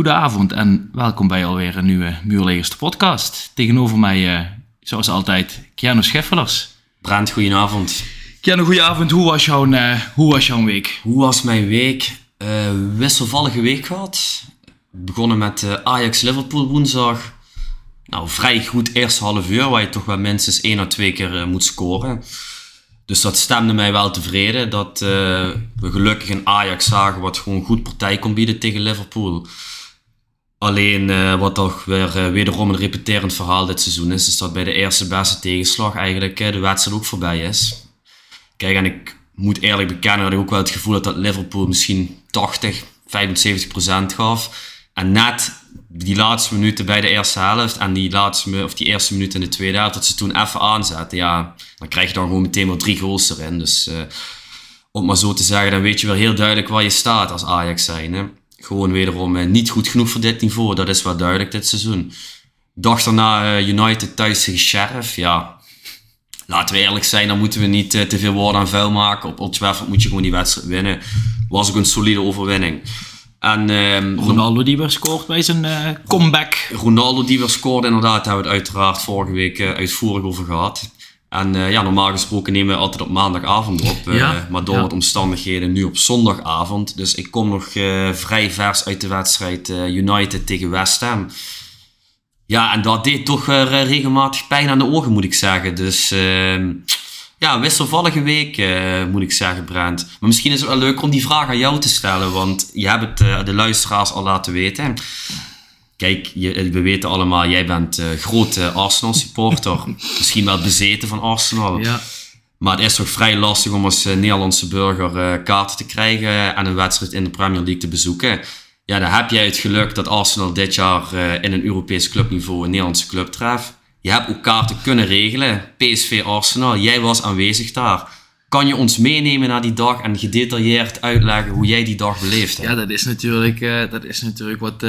Goedenavond en welkom bij alweer een nieuwe Muurlegers podcast. Tegenover mij, zoals altijd, Keyanu Schiffelers. Brand, goedenavond. Keyanu, goedenavond. Hoe was jouw week? Hoe was mijn week? Wisselvallige week gehad. Begonnen met Ajax-Liverpool woensdag. Nou, vrij goed eerste half uur, waar je toch wel minstens 1 à 2 keer moet scoren. Dus dat stemde mij wel tevreden, dat we gelukkig een Ajax zagen wat gewoon goed partij kon bieden tegen Liverpool. Alleen wat toch weer wederom een repeterend verhaal dit seizoen is dat bij de eerste beste tegenslag eigenlijk de wedstrijd ook voorbij is. Kijk, en ik moet eerlijk bekennen dat ik ook wel het gevoel had dat Liverpool misschien 80-75% gaf. En net die laatste minuten bij de eerste helft en die eerste minuut in de tweede helft, dat ze toen even aanzetten. Ja, dan krijg je dan gewoon meteen wel 3 goals erin. Dus om maar zo te zeggen, dan weet je wel heel duidelijk waar je staat als Ajax zijn. Hè? Gewoon wederom niet goed genoeg voor dit niveau. Dat is wel duidelijk dit seizoen. Dag daarna United thuis tegen Sheriff. Ja, laten we eerlijk zijn, dan moeten we niet te veel woorden aan vuil maken. Op Old Trafford moet je gewoon die wedstrijd winnen. Was ook een solide overwinning. En, Ronaldo die weer scoort bij zijn comeback. Ronaldo die weer scoorde, inderdaad, daar hebben we het uiteraard vorige week uitvoerig over gehad. En ja, normaal gesproken nemen we altijd op maandagavond op, maar door wat omstandigheden nu op zondagavond. Dus ik kom nog vrij vers uit de wedstrijd United tegen West Ham. Ja, en dat deed toch regelmatig pijn aan de ogen, moet ik zeggen. Dus ja, wisselvallige week, moet ik zeggen, Brent. Maar misschien is het wel leuk om die vraag aan jou te stellen, want je hebt het de luisteraars al laten weten. Kijk, we weten allemaal, jij bent grote Arsenal-supporter. Misschien wel bezeten van Arsenal. Ja. Maar het is toch vrij lastig om als Nederlandse burger kaarten te krijgen en een wedstrijd in de Premier League te bezoeken. Ja, dan heb jij het geluk dat Arsenal dit jaar in een Europees clubniveau een Nederlandse club treft. Je hebt ook kaarten kunnen regelen. PSV Arsenal, jij was aanwezig daar. Kan je ons meenemen naar die dag en gedetailleerd uitleggen hoe jij die dag beleefd hebt? Ja, dat is natuurlijk wat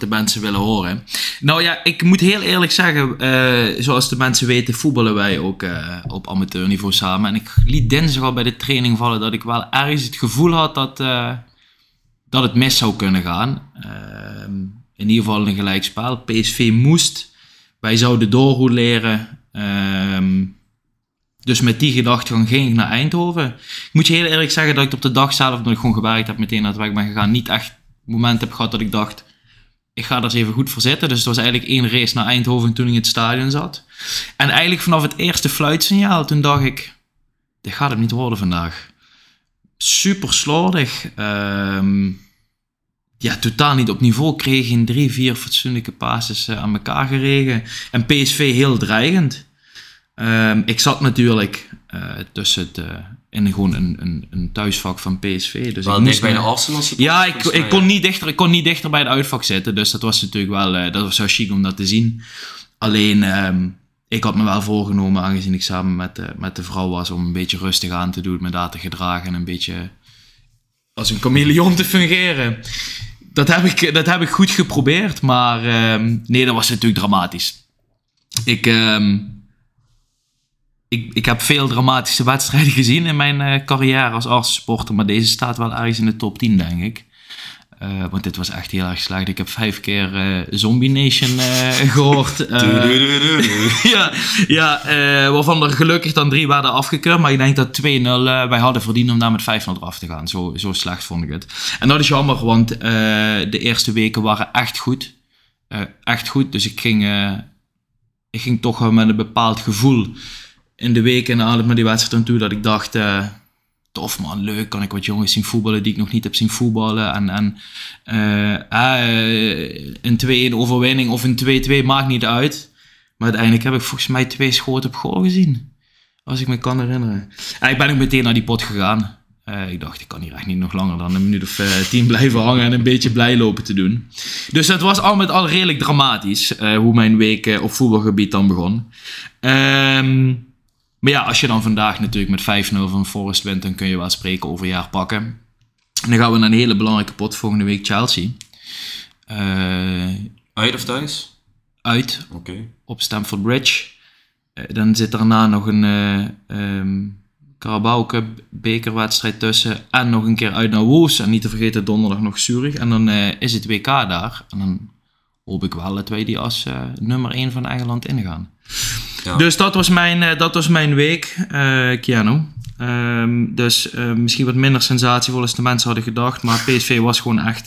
de mensen willen horen. Nou ja, ik moet heel eerlijk zeggen, zoals de mensen weten, voetballen wij ook op amateurniveau samen. En ik liet dinsdag al bij de training vallen dat ik wel ergens het gevoel had dat het mis zou kunnen gaan. In ieder geval een gelijkspel. PSV moest. Wij zouden doorrouleren. Dus met die gedachtegang ging ik naar Eindhoven. Ik moet je heel eerlijk zeggen dat ik op de dag zelf, omdat ik gewoon gewerkt heb, meteen naar het werk ben gegaan, niet echt het moment heb gehad dat ik dacht, ik ga er eens even goed voor zitten. Dus het was eigenlijk 1 race naar Eindhoven toen ik in het stadion zat. En eigenlijk vanaf het eerste fluitsignaal, toen dacht ik, dit gaat hem niet worden vandaag. Super slordig. Ja, totaal niet op niveau. Kreeg geen 3-4 fatsoenlijke passes aan elkaar geregen. En PSV heel dreigend. Ik zat natuurlijk tussen het in gewoon een thuisvak van PSV. Dus wel ik moest bij de Arsenal? Ja, ik kon niet dichter bij het uitvak zitten. Dus dat was natuurlijk wel dat was wel chic om dat te zien. Alleen, ik had me wel voorgenomen, aangezien ik samen met de vrouw was, om een beetje rustig aan te doen, me daar te gedragen en een beetje als een chameleon te fungeren. Dat heb ik goed geprobeerd, maar nee, dat was natuurlijk dramatisch. Ik heb veel dramatische wedstrijden gezien in mijn carrière als Arsenal-supporter, maar deze staat wel ergens in de top 10, denk ik. Want dit was echt heel erg slecht. Ik heb 5 keer Zombie Nation gehoord. Waarvan er gelukkig dan 3 werden afgekeurd. Maar ik denk dat 2-0 wij hadden verdiend om daar met 5-0 af te gaan. Zo slecht vond ik het. En dat is jammer, want de eerste weken waren echt goed. Dus ik ging toch wel met een bepaald gevoel in de weken en aanloop naar die wedstrijd aan toe. Dat ik dacht, tof man, leuk, kan ik wat jongens zien voetballen die ik nog niet heb zien voetballen. En een 2-1 overwinning of een 2-2 maakt niet uit. Maar uiteindelijk heb ik volgens mij 2 schoten op goal gezien. Als ik me kan herinneren. En ik ben ook meteen naar die pot gegaan. Ik dacht, ik kan hier echt niet nog langer dan een minuut of 10 blijven hangen en een beetje blij lopen te doen. Dus dat was al met al redelijk dramatisch hoe mijn week op voetbalgebied dan begon. Maar ja, als je dan vandaag natuurlijk met 5-0 van Forest wint, dan kun je wel spreken over jaar pakken. En dan gaan we naar een hele belangrijke pot volgende week, Chelsea. Uit of thuis? Uit. Oké. Op Stamford Bridge. Dan zit daarna nog een Carabao Cup bekerwedstrijd tussen. En nog een keer uit naar Wolves. En niet te vergeten donderdag nog Zurich. En dan is het WK daar. En dan hoop ik wel dat wij die als nummer 1 van Engeland ingaan. Ja. Dus dat was mijn week, Keyanu. Dus misschien wat minder sensatievol als de mensen hadden gedacht. Maar PSV was gewoon echt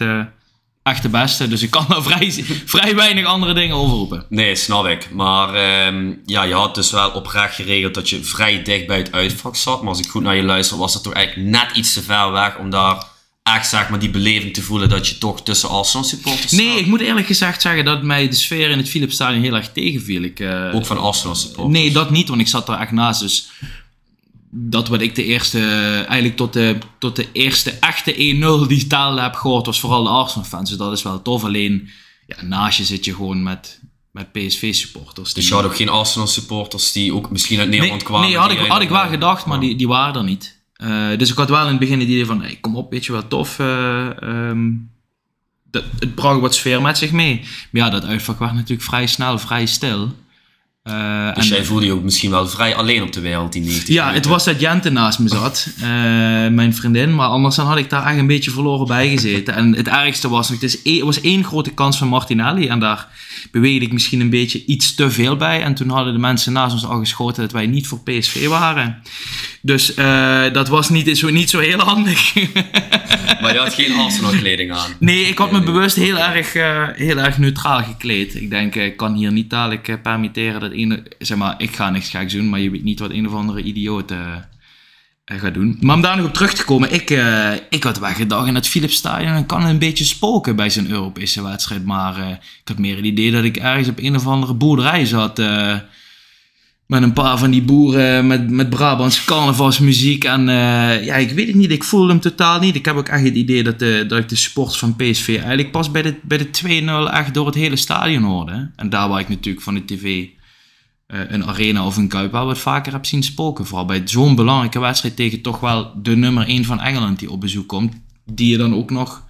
de beste. Dus ik kan daar vrij weinig andere dingen over roepen. Nee, snap ik. Maar je had dus wel oprecht geregeld dat je vrij dicht bij het uitvak zat. Maar als ik goed naar je luister, was dat toch eigenlijk net iets te ver weg om daar echt, zeg maar, die beleving te voelen dat je toch tussen Arsenal supporters staat. Nee, ik moet eerlijk gezegd zeggen dat mij de sfeer in het Philips-stadion heel erg tegenviel. Ook van Arsenal supporters? Nee, dat niet, want ik zat daar echt naast. Dus dat wat ik tot de eerste echte 1-0 die telde heb gehoord, was vooral de Arsenal-fans. Dus dat is wel tof. Alleen, ja, naast je zit je gewoon met PSV-supporters. Dus je had ook geen Arsenal-supporters die ook misschien uit Nederland kwamen? Nee, had ik wel gedacht, maar die waren er niet. Dus ik had wel in het begin het idee van, hey, kom op, weet je wel, tof. Het bracht wat sfeer met zich mee. Maar ja, dat uitvak werd natuurlijk vrij snel, vrij stil. Dus jij voelde je ook misschien wel vrij alleen op de wereld in 90 minuten. Ja, het was dat Jente naast me zat, mijn vriendin. Maar anders dan had ik daar echt een beetje verloren bij gezeten. En het ergste was nog, het was één grote kans van Martinelli. En daar beweegde ik misschien een beetje iets te veel bij. En toen hadden de mensen naast ons al geschoten dat wij niet voor PSV waren. Dus dat was niet zo heel handig. Maar je had geen Arsenal kleding aan? Nee, ik had me bewust heel erg neutraal gekleed. Ik denk, ik kan hier niet dadelijk permitteren dat zeg maar, ik ga niks geks doen, maar je weet niet wat een of andere idioot gaat doen. Maar om daar nog op terug te komen, ik had weggedacht in het Philips-stadion en kan een beetje spoken bij zijn Europese wedstrijd. Maar ik had meer het idee dat ik ergens op een of andere boerderij zat. Met een paar van die boeren met Brabantse carnavalsmuziek. En ik weet het niet, ik voelde hem totaal niet. Ik heb ook echt het idee dat ik de sport van PSV eigenlijk pas bij de 2-0 echt door het hele stadion hoorde. En daar waar ik natuurlijk van de tv een Arena of een Kuip wel wat vaker heb zien spoken. Vooral bij zo'n belangrijke wedstrijd tegen toch wel de nummer 1 van Engeland die op bezoek komt. Die je dan ook nog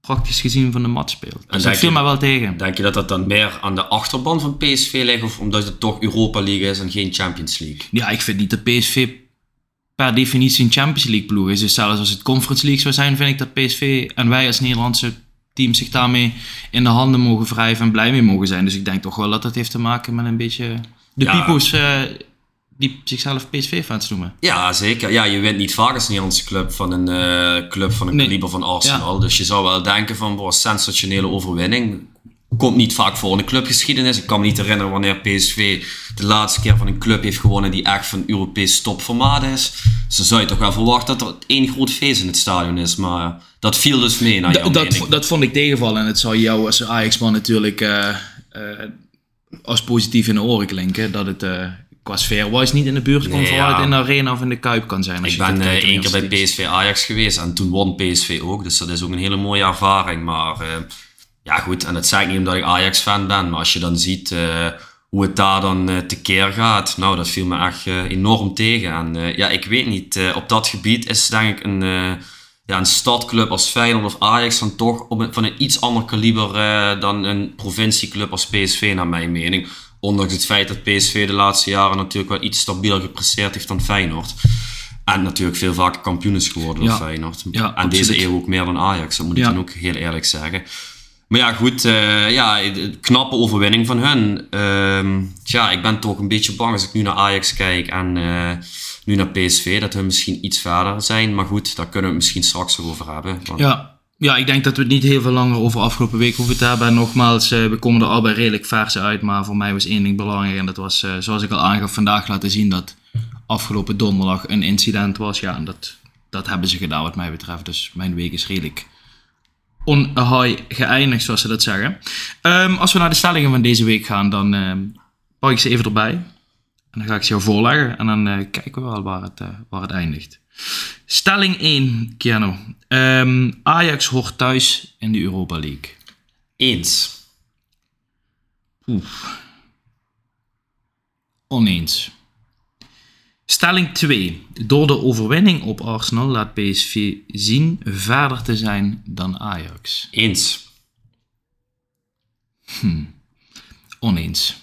praktisch gezien van de mat speelt. Dus dat viel mij wel tegen. Denk je dat dat dan meer aan de achterban van PSV ligt? Of omdat het toch Europa League is en geen Champions League? Ja, ik vind niet dat PSV per definitie een Champions League ploeg is. Dus zelfs als het Conference League zou zijn, vind ik dat PSV en wij als Nederlandse team zich daarmee in de handen mogen wrijven en blij mee mogen zijn. Dus ik denk toch wel dat dat heeft te maken met een beetje de pipo's die zichzelf PSV-fans noemen. Ja, zeker. Ja, je wint niet vaak als Nederlandse club van een kaliber van Arsenal. Ja. Dus je zou wel denken van, wow, sensationele overwinning. Komt niet vaak voor in de clubgeschiedenis. Ik kan me niet herinneren wanneer PSV de laatste keer van een club heeft gewonnen die echt van Europees topformaat is. Dus dan zou je toch wel verwachten dat er één groot feest in het stadion is. Maar dat viel dus mee naar jouw mening. Dat vond ik tegenvallen. En het zou jou als Ajax-man natuurlijk als positief in de oren klinken. Dat het qua sfeer-wise niet in de buurt komt, vooral het in de Arena of in de Kuip kan zijn. Als ik ben één keer bij PSV Ajax geweest en toen won PSV ook. Dus dat is ook een hele mooie ervaring. Maar goed, en dat zeg ik niet omdat ik Ajax-fan ben. Maar als je dan ziet hoe het daar dan tekeer gaat, nou, dat viel me echt enorm tegen. En ik weet niet, op dat gebied is denk ik een stadclub als Feyenoord of Ajax dan toch van een iets ander kaliber dan een provincieclub als PSV, naar mijn mening. Ondanks het feit dat PSV de laatste jaren natuurlijk wel iets stabieler gepresteerd heeft dan Feyenoord. En natuurlijk veel vaker kampioen is geworden dan Feyenoord. Ja, en absoluut. Deze eeuw ook meer dan Ajax, dat moet ik dan ook heel eerlijk zeggen. Maar ja, goed, knappe overwinning van hun. Ik ben toch een beetje bang als ik nu naar Ajax kijk en nu naar PSV, dat hun misschien iets verder zijn. Maar goed, daar kunnen we het misschien straks over hebben. Want Ja, ik denk dat we het niet heel veel langer over afgelopen week hoeven te hebben. En nogmaals, we komen er allebei redelijk vers uit. Maar voor mij was één ding belangrijk. En dat was, zoals ik al aangaf, vandaag laten zien dat afgelopen donderdag een incident was. Ja, en dat hebben ze gedaan wat mij betreft. Dus mijn week is redelijk on a high geëindigd, zoals ze dat zeggen. Als we naar de stellingen van deze week gaan, dan pak ik ze even erbij. En dan ga ik ze jou voorleggen. En dan kijken we wel waar het eindigt. Stelling 1, Keyanu. Ajax hoort thuis in de Europa League. Eens. Oneens. Stelling 2. Door de overwinning op Arsenal laat PSV zien verder te zijn dan Ajax. Eens. Oneens.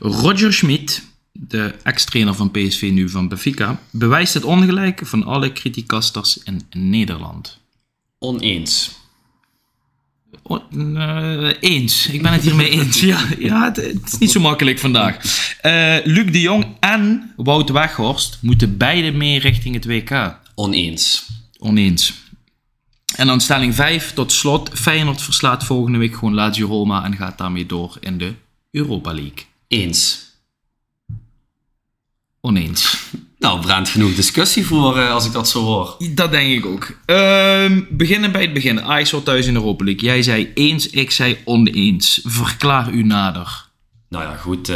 Roger Schmidt de ex-trainer van PSV nu van Benfica, bewijst het ongelijk van alle criticasters in Nederland. Oneens. Eens. Ik ben het hiermee eens. Ja, het is niet zo makkelijk vandaag. Luc de Jong en Wout Weghorst moeten beide mee richting het WK. Oneens. En dan stelling 5 tot slot. Feyenoord verslaat volgende week gewoon Lazio Roma en gaat daarmee door in de Europa League. Eens. Oneens. Nou, brandt genoeg discussie voor als ik dat zo hoor. Dat denk ik ook. Beginnen bij het begin. Ajax wordt thuis in de Europa League. Jij zei eens, ik zei oneens. Verklaar u nader. Nou ja, goed.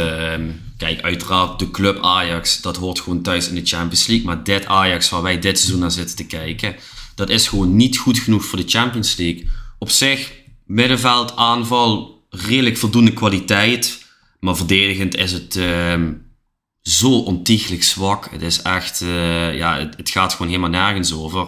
Kijk, uiteraard de club Ajax, dat hoort gewoon thuis in de Champions League. Maar dit Ajax waar wij dit seizoen naar zitten te kijken, dat is gewoon niet goed genoeg voor de Champions League. Op zich, middenveld, aanval, redelijk voldoende kwaliteit. Maar verdedigend is het... Zo ontiegelijk zwak. Het is echt... Het gaat gewoon helemaal nergens over.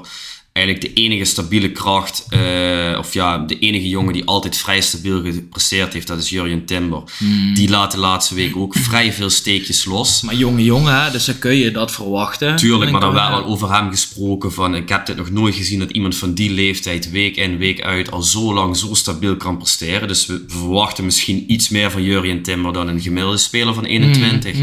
Eigenlijk de enige stabiele kracht... de enige jongen die altijd vrij stabiel gepresteerd heeft... dat is Jurriën Timber. Mm. Die laat de laatste week ook vrij veel steekjes los. Maar jongen, dus dan kun je dat verwachten. Tuurlijk, maar dan werd al over hem gesproken van... Ik heb dit nog nooit gezien dat iemand van die leeftijd... week in, week uit al zo lang zo stabiel kan presteren. Dus we verwachten misschien iets meer van Jurriën Timber... dan een gemiddelde speler van 21.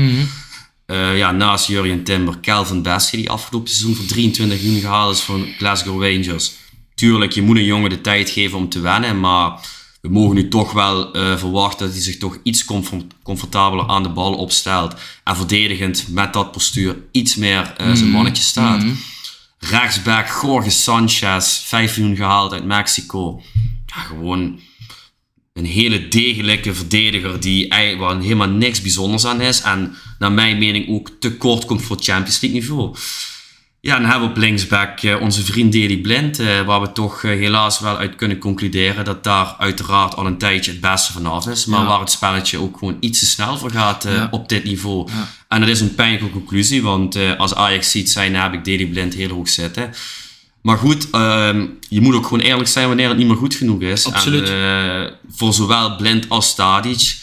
Naast Jurriën Timber, Calvin Bessie, die afgelopen seizoen voor 23 miljoen gehaald is van Glasgow Rangers. Tuurlijk, je moet een jongen de tijd geven om te wennen, maar we mogen nu toch wel verwachten dat hij zich toch iets comfortabeler aan de bal opstelt. En verdedigend met dat postuur iets meer zijn mannetje staat. Mm-hmm. Rechtsback Jorge Sanchez, 5 miljoen gehaald uit Mexico. Ja, gewoon... Een hele degelijke verdediger waar helemaal niks bijzonders aan is. En naar mijn mening ook te kort komt voor Champions League niveau. Ja, dan hebben we op linksback onze vriend Deli Blind. Waar we toch helaas wel uit kunnen concluderen dat daar uiteraard al een tijdje het beste vanaf is. Maar waar het spelletje ook gewoon iets te snel voor gaat op dit niveau. Ja. En dat is een pijnlijke conclusie. Want als Ajax ziet zijn, heb ik Deli Blind heel hoog zitten. Maar goed, je moet ook gewoon eerlijk zijn wanneer het niet meer goed genoeg is. Absoluut. En, voor zowel Blind als Tadic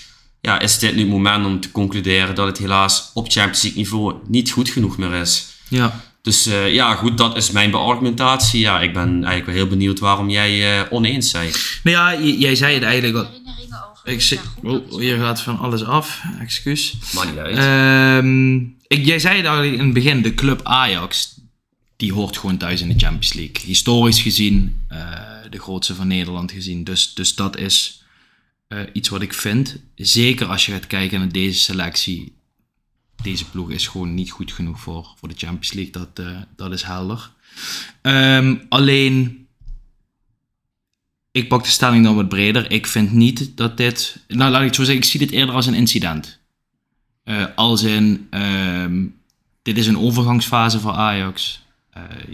is dit nu het moment om te concluderen dat het helaas op Champions League niveau niet goed genoeg meer is. Ja. Dus goed, dat is mijn beargumentatie. Ja, ik ben eigenlijk wel heel benieuwd waarom jij oneens zijt. Nou ja, jij zei het eigenlijk al. Hier gaat van alles af, excuus. Maar niet uit. Jij zei het al in het begin, de club Ajax... Die hoort gewoon thuis in de Champions League. Historisch gezien, de grootste van Nederland gezien. Dus dat is iets wat ik vind. Zeker als je gaat kijken naar deze selectie. Deze ploeg is gewoon niet goed genoeg voor de Champions League. Dat is helder. Alleen, ik pak de stelling dan wat breder. Ik vind niet dat dit... Nou, laat ik het zo zeggen. Ik zie dit eerder als een incident. Dit is een overgangsfase voor Ajax...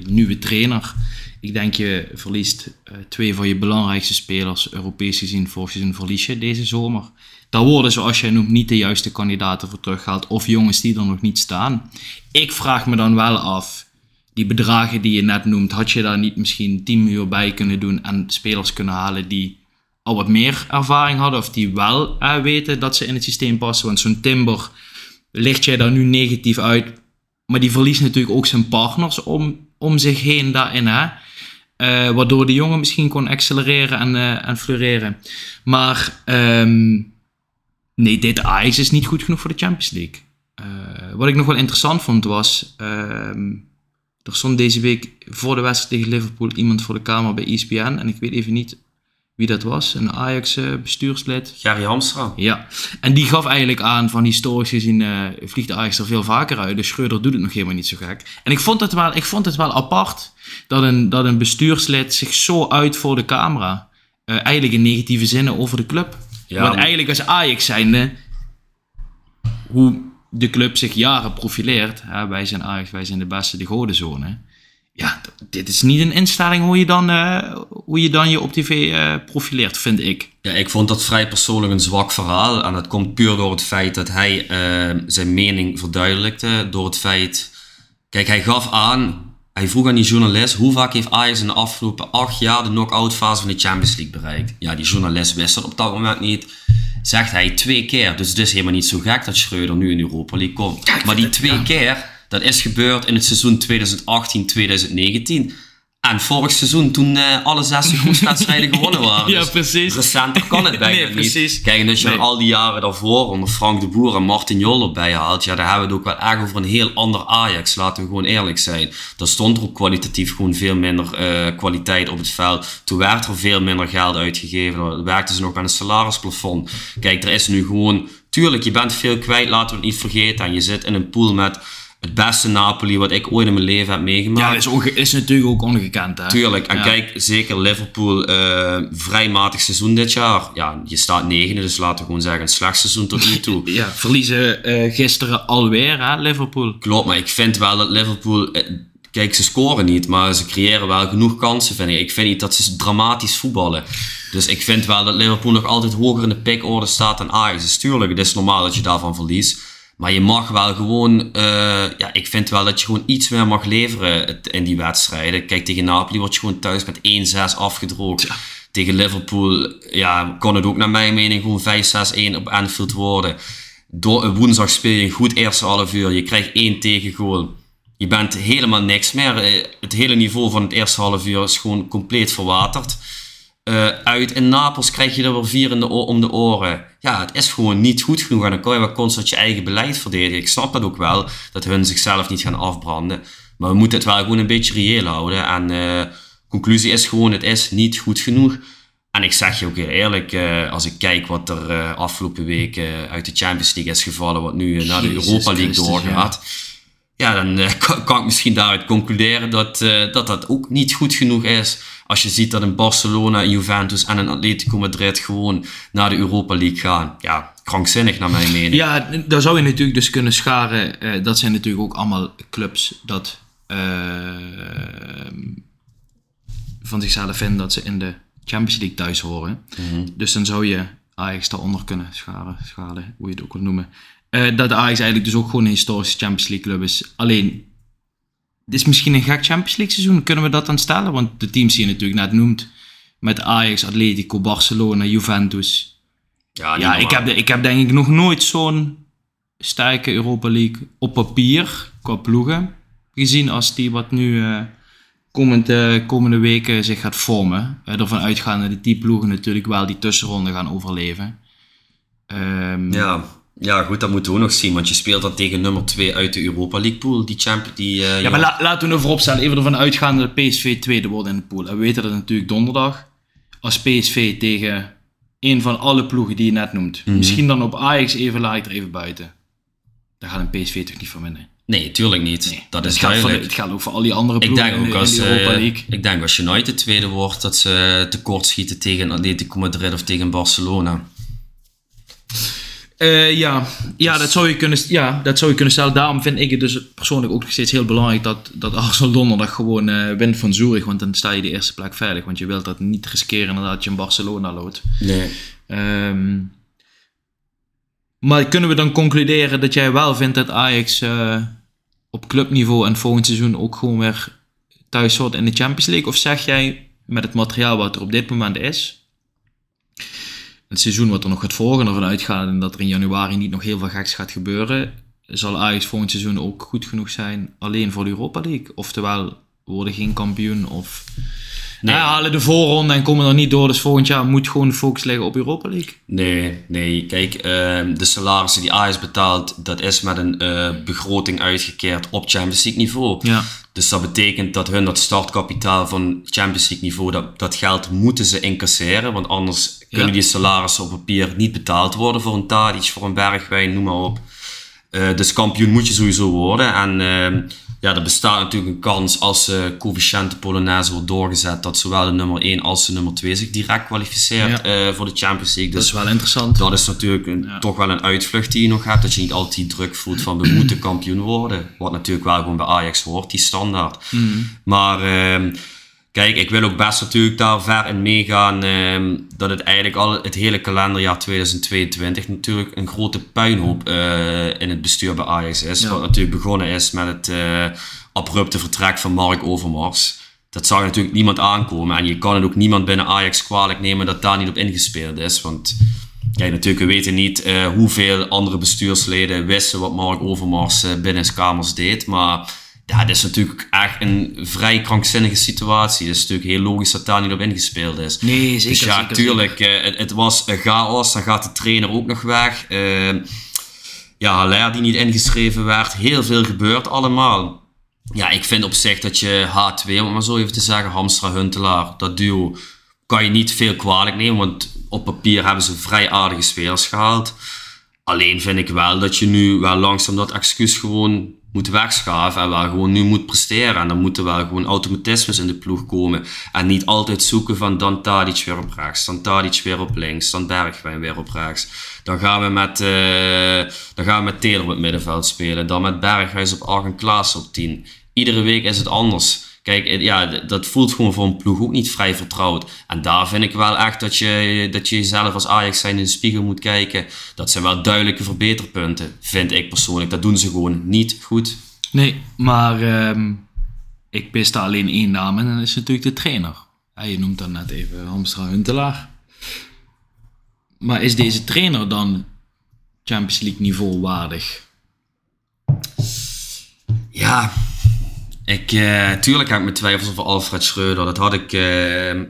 Nieuwe trainer. Ik denk je verliest 2 van je belangrijkste spelers, Europees gezien, vorig seizoen verlies je deze zomer. Daar worden, zoals jij noemt, niet de juiste kandidaten voor teruggehaald of jongens die er nog niet staan. Ik vraag me dan wel af, die bedragen die je net noemt, had je daar niet misschien 10 miljoen bij kunnen doen en spelers kunnen halen die al wat meer ervaring hadden of die wel weten dat ze in het systeem passen. Want zo'n Timber, licht jij daar nu negatief uit, maar die verliest natuurlijk ook zijn partners om zich heen daarin. Hè? Waardoor de jongen misschien kon accelereren en floreren. Maar dit Ajax is niet goed genoeg voor de Champions League. Wat ik nog wel interessant vond was... er stond deze week voor de wedstrijd tegen Liverpool iemand voor de camera bij ESPN. En ik weet even niet wie dat was. Een Ajax bestuurslid. Gerry Hamstra. Ja. En die gaf eigenlijk aan van historisch gezien vliegt de Ajax er veel vaker uit. Dus Schreuder doet het nog helemaal niet zo gek. En ik vond het wel apart dat een bestuurslid zich zo uit voor de camera. Eigenlijk in negatieve zinnen over de club. Ja, want eigenlijk als Ajax zijnde, hoe de club zich jaren profileert. Hè, wij zijn Ajax, wij zijn de beste, de godenzone. Ja, dit is niet een instelling hoe je dan je op tv profileert, vind ik. Ja, ik vond dat vrij persoonlijk een zwak verhaal. En dat komt puur door het feit dat hij zijn mening verduidelijkte. Door het feit... Kijk, hij vroeg aan die journalist... Hoe vaak heeft Ajax in de afgelopen 8 jaar de knock-out fase van de Champions League bereikt? Ja, die journalist wist dat op dat moment niet... zegt hij 2 keer. Dus het is helemaal niet zo gek dat Schreuder nu in Europa League komt. Kijk, maar die 2 keer, dat is gebeurd in het seizoen 2018-2019. En vorig seizoen, toen alle 6 groepswedstrijden gewonnen waren. Ja, precies. Recenter kan het bijna nee, precies. Niet. Kijk, en als je al die jaren daarvoor onder Frank de Boer en Martin Jol erbij haalt, ja, daar hebben we het ook wel echt over een heel ander Ajax. Laten we gewoon eerlijk zijn. Daar stond er ook kwalitatief gewoon veel minder kwaliteit op het veld. Toen werd er veel minder geld uitgegeven. Dan werkten ze nog aan een salarisplafond. Kijk, er is nu gewoon... Tuurlijk, je bent veel kwijt, laten we het niet vergeten. En je zit in een pool met... Het beste Napoli wat ik ooit in mijn leven heb meegemaakt. Ja, dat is natuurlijk ook ongekend. Hè? Tuurlijk. En kijk, zeker Liverpool, vrij matig seizoen dit jaar. Ja, je staat 9e, dus laten we gewoon zeggen een slecht seizoen tot nu toe. Ja, verliezen gisteren alweer, hè, Liverpool. Klopt, maar ik vind wel dat Liverpool... Kijk, ze scoren niet, maar ze creëren wel genoeg kansen, vind ik. Ik vind niet dat ze dramatisch voetballen. Dus ik vind wel dat Liverpool nog altijd hoger in de pickorde staat dan Ajax. Dus tuurlijk, het is normaal dat je daarvan verliest. Maar je mag wel gewoon... ja, ik vind wel dat je gewoon iets meer mag leveren in die wedstrijden. Kijk, tegen Napoli word je gewoon thuis met 1-6 afgedroogd. Ja. Tegen Liverpool ja, kon het ook naar mijn mening gewoon 5-6-1 op Anfield worden. Woensdag speel je een goed eerste half uur. Je krijgt 1 tegengoal. Je bent helemaal niks meer. Het hele niveau van het eerste half uur is gewoon compleet verwaterd. Uit in Napels krijg je er weer 4 om de oren. Ja, het is gewoon niet goed genoeg. En dan kan je wel constant je eigen beleid verdedigen. Ik snap dat ook wel, dat hun zichzelf niet gaan afbranden. Maar we moeten het wel gewoon een beetje reëel houden. En de conclusie is gewoon, het is niet goed genoeg. En ik zeg je ook heel eerlijk, als ik kijk wat er afgelopen week uit de Champions League is gevallen, wat nu naar de Europa League doorgaat. Ja, dan kan ik misschien daaruit concluderen dat ook niet goed genoeg is. Als je ziet dat een Barcelona, een Juventus en een Atletico Madrid gewoon naar de Europa League gaan. Ja, krankzinnig naar mijn mening. Ja, daar zou je natuurlijk dus kunnen scharen. Dat zijn natuurlijk ook allemaal clubs dat van zichzelf vinden dat ze in de Champions League thuis horen. Mm-hmm. Dus dan zou je Ajax daaronder kunnen scharen, hoe je het ook wil noemen. Dat de Ajax eigenlijk dus ook gewoon een historische Champions League club is. Alleen, het is misschien een gek Champions League seizoen. Kunnen we dat dan stellen? Want de teams die je natuurlijk net noemt, met Ajax, Atletico, Barcelona, Juventus. Ja, ik heb denk ik nog nooit zo'n sterke Europa League op papier, qua ploegen, gezien als die wat nu komende weken zich gaat vormen. Ervan uitgaande dat die ploegen natuurlijk wel die tussenronde gaan overleven. Ja, goed, dat moeten we ook nog zien, want je speelt dan tegen nummer 2 uit de Europa League pool, die champion. Ja, maar laten we er voorop staan, even ervan uitgaan dat PSV tweede wordt in de pool. En we weten dat natuurlijk donderdag, als PSV tegen een van alle ploegen die je net noemt, misschien dan op Ajax even laat ik er even buiten. Daar gaat een PSV toch niet van winnen? Nee, tuurlijk niet. Nee. Dat is het gaat ook voor al die andere ploegen in de Europa League. Ik denk als United tweede wordt, dat ze tekort schieten tegen Atletico Madrid of tegen Barcelona. Dat zou je kunnen stellen. Daarom vind ik het dus persoonlijk ook nog steeds heel belangrijk dat Arsenal donderdag gewoon wint van Zurich, want dan sta je de eerste plek veilig, want je wilt dat niet riskeren nadat je in Barcelona loopt. Nee. Maar kunnen we dan concluderen dat jij wel vindt dat Ajax op clubniveau en volgend seizoen ook gewoon weer thuis hoort in de Champions League? Of zeg jij, met het materiaal wat er op dit moment is, het seizoen wat er nog gaat volgen, ervan uitgaan en dat er in januari niet nog heel veel geks gaat gebeuren, zal Ajax volgend seizoen ook goed genoeg zijn alleen voor de Europa League? Oftewel, worden geen kampioen of halen de voorronde en komen er niet door, dus volgend jaar moet gewoon de focus liggen op Europa League? Nee. Kijk, de salarissen die Ajax betaalt, dat is met een begroting uitgekeerd op Champions League niveau. Ja. Dus dat betekent dat hun dat startkapitaal van Champions League niveau, dat geld moeten ze incasseren, want anders kunnen die salarissen op papier niet betaald worden voor een Tadic, voor een Bergwijn, noem maar op. Dus kampioen moet je sowieso worden. En er bestaat natuurlijk een kans als de coëfficiënt Polonaise wordt doorgezet, dat zowel de nummer 1 als de nummer 2 zich direct kwalificeert voor de Champions League. Dus dat is wel interessant. Dat is natuurlijk toch wel een uitvlucht die je nog hebt, dat je niet altijd die druk voelt van we moeten kampioen worden. Wat natuurlijk wel gewoon bij Ajax hoort, die standaard. Mm-hmm. Maar... Kijk, ik wil ook best natuurlijk daar ver in meegaan dat het eigenlijk al het hele kalenderjaar 2022 natuurlijk een grote puinhoop in het bestuur bij Ajax is. Ja. Wat natuurlijk begonnen is met het abrupte vertrek van Mark Overmars. Dat zag natuurlijk niemand aankomen en je kan het ook niemand binnen Ajax kwalijk nemen dat daar niet op ingespeeld is. Want Kijk, natuurlijk, we weten niet hoeveel andere bestuursleden wisten wat Mark Overmars binnen zijn kamers deed. Maar ja, dat is natuurlijk echt een vrij krankzinnige situatie. Het is natuurlijk heel logisch dat daar niet op ingespeeld is. Nee, zeker. Dus ja, natuurlijk, het was chaos. Dan gaat de trainer ook nog weg. Ja, Haller die niet ingeschreven werd. Heel veel gebeurt allemaal. Ja, ik vind op zich dat je H2, om maar zo even te zeggen, Hamstra-Huntelaar, dat duo, kan je niet veel kwalijk nemen, want op papier hebben ze vrij aardige spelers gehaald. Alleen vind ik wel dat je nu wel langzaam dat excuus gewoon moet wegschaven en wel gewoon nu moet presteren. En dan moeten wel gewoon automatismes in de ploeg komen. En niet altijd zoeken van dan Tadic weer op rechts, dan Tadic weer op links, dan Bergwijn weer op rechts. Dan gaan we met Taylor op het middenveld spelen, dan met Berghuis op 8 en Klaas op 10. Iedere week is het anders. Kijk, ja, dat voelt gewoon voor een ploeg ook niet vrij vertrouwd. En daar vind ik wel echt dat je jezelf als Ajax zijn in de spiegel moet kijken. Dat zijn wel duidelijke verbeterpunten, vind ik persoonlijk. Dat doen ze gewoon niet goed. Nee, maar ik pis daar alleen één naam en dat is natuurlijk de trainer. Ja, je noemt dan net even Hamstra-Huntelaar. Maar is deze trainer dan Champions League niveau waardig? Ja... Tuurlijk heb ik mijn twijfels over Alfred Schreuder. Dat had ik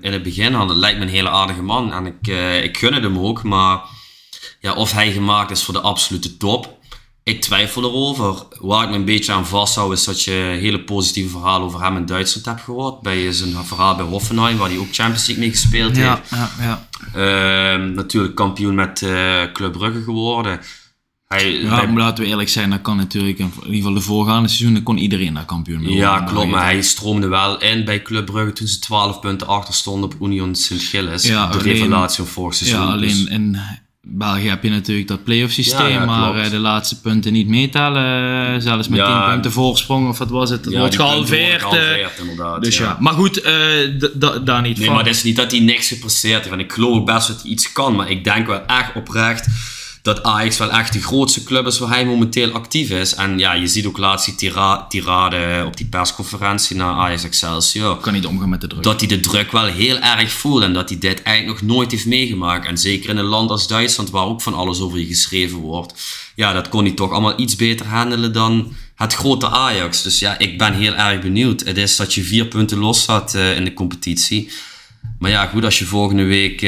in het begin al. Dat lijkt me een hele aardige man. En ik gun het hem ook. Maar ja, of hij gemaakt is voor de absolute top. Ik twijfel erover. Waar ik me een beetje aan vasthoud is dat je hele positieve verhalen over hem in Duitsland hebt gehoord. Bij zijn verhaal bij Hoffenheim, waar hij ook Champions League mee gespeeld heeft. Ja. Natuurlijk kampioen met Club Brugge geworden. Laten we eerlijk zijn, dat kan natuurlijk, in ieder geval de voorgaande seizoenen, kon iedereen daar kampioen mee worden. Ja, klopt, maar hij stroomde wel in bij Club Brugge toen ze 12 punten achter stonden op Union Sint-Gilles. Ja, de revelatie van vorig seizoen. Ja, alleen dus. In België heb je natuurlijk dat play-off systeem, ja, maar klopt. De laatste punten niet meetellen, zelfs met 10 punten voorsprong of wat was het, wordt gehalveerd. Dus ja. Maar goed, daar niet van. Nee, maar het is niet dat hij niks gepresteerd heeft, en ik geloof best dat hij iets kan, maar ik denk wel echt oprecht dat Ajax wel echt de grootste club is waar hij momenteel actief is. En ja, je ziet ook laatst die tirade op die persconferentie na Ajax Excelsior. Ik kan niet omgaan met de druk. Dat hij de druk wel heel erg voelt en dat hij dit eigenlijk nog nooit heeft meegemaakt. En zeker in een land als Duitsland, waar ook van alles over je geschreven wordt. Ja, dat kon hij toch allemaal iets beter handelen dan het grote Ajax. Dus ja, ik ben heel erg benieuwd. Het is dat je 4 punten los staat in de competitie. Maar ja, goed, als je volgende week...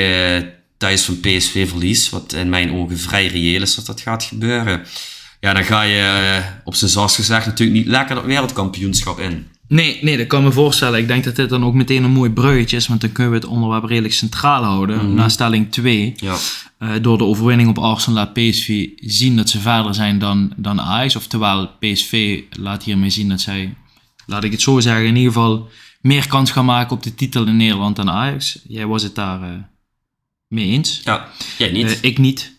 thuis van PSV verlies, wat in mijn ogen vrij reëel is dat dat gaat gebeuren. Ja, dan ga je op zijn zachtst gezegd natuurlijk niet lekker dat wereldkampioenschap in. Nee, dat kan me voorstellen. Ik denk dat dit dan ook meteen een mooi bruggetje is, want dan kunnen we het onderwerp redelijk centraal houden. Mm-hmm. Na stelling 2, ja. Door de overwinning op Arsenal laat PSV zien dat ze verder zijn dan Ajax. Oftewel, PSV laat hiermee zien dat zij, laat ik het zo zeggen, in ieder geval meer kans gaan maken op de titel in Nederland dan Ajax. Jij was het daar... mee eens? Ja, jij niet. Ik niet.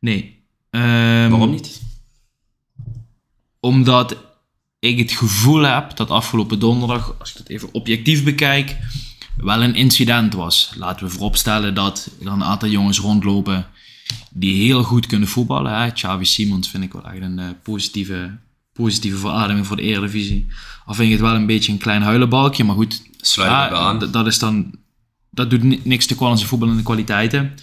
Nee. Waarom niet? Omdat ik het gevoel heb dat afgelopen donderdag, als ik dat even objectief bekijk, wel een incident was. Laten we vooropstellen dat er een aantal jongens rondlopen die heel goed kunnen voetballen. Hè? Xavi Simons vind ik wel echt een positieve verademing voor de Eredivisie. Al vind ik het wel een beetje een klein huilenbalkje, maar goed. Sluit me aan. Dat is dan... Dat doet niks te kwaad aan zijn voetballende kwaliteiten.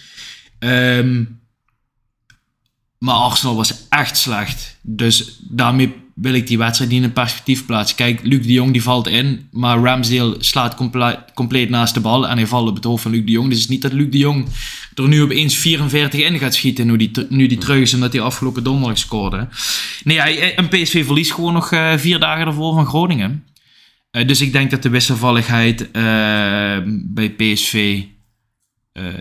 Maar Arsenal was echt slecht. Dus daarmee wil ik die wedstrijd niet in perspectief plaatsen. Kijk, Luc de Jong die valt in. Maar Ramsdale slaat compleet naast de bal. En hij valt op het hoofd van Luc de Jong. Dus het is niet dat Luc de Jong er nu opeens 44 in gaat schieten. Nu die terug is omdat hij afgelopen donderdag scoorde. Nee, een PSV verliest gewoon nog 4 dagen ervoor van Groningen. Dus ik denk dat de wisselvalligheid bij PSV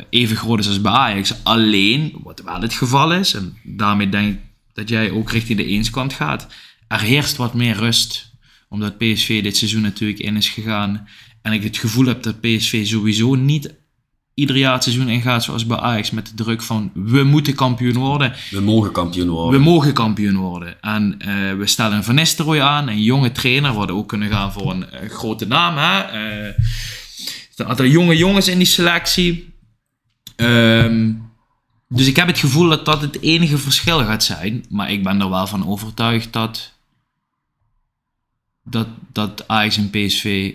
even groot is als bij Ajax. Alleen, wat wel het geval is, en daarmee denk ik dat jij ook richting de eenskant gaat, er heerst wat meer rust. Omdat PSV dit seizoen natuurlijk in is gegaan. En ik het gevoel heb dat PSV sowieso niet ieder jaar het seizoen ingaat zoals bij Ajax. Met de druk van, we moeten kampioen worden. We mogen kampioen worden. En we stellen een Van Nistelrooy aan. Een jonge trainer. Waar we ook kunnen gaan voor een grote naam. Hè? Er zijn een aantal jonge jongens in die selectie. Dus ik heb het gevoel dat dat het enige verschil gaat zijn. Maar ik ben er wel van overtuigd dat dat Ajax en PSV,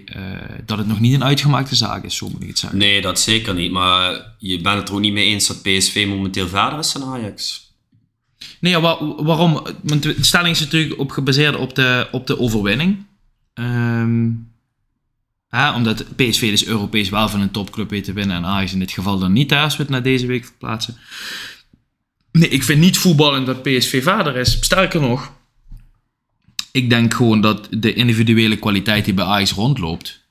dat het nog niet een uitgemaakte zaak is, zo moet ik het zeggen. Nee, dat zeker niet. Maar je bent het er ook niet mee eens dat PSV momenteel verder is dan Ajax. Nee, ja, waarom? Want de stelling is natuurlijk gebaseerd op de overwinning. Omdat PSV dus Europees wel van een topclub weet te winnen en Ajax in dit geval dan niet, als we het naar deze week verplaatsen. Nee, ik vind niet voetballend dat PSV verder is. Sterker nog, ik denk gewoon dat de individuele kwaliteit die bij Ajax rondloopt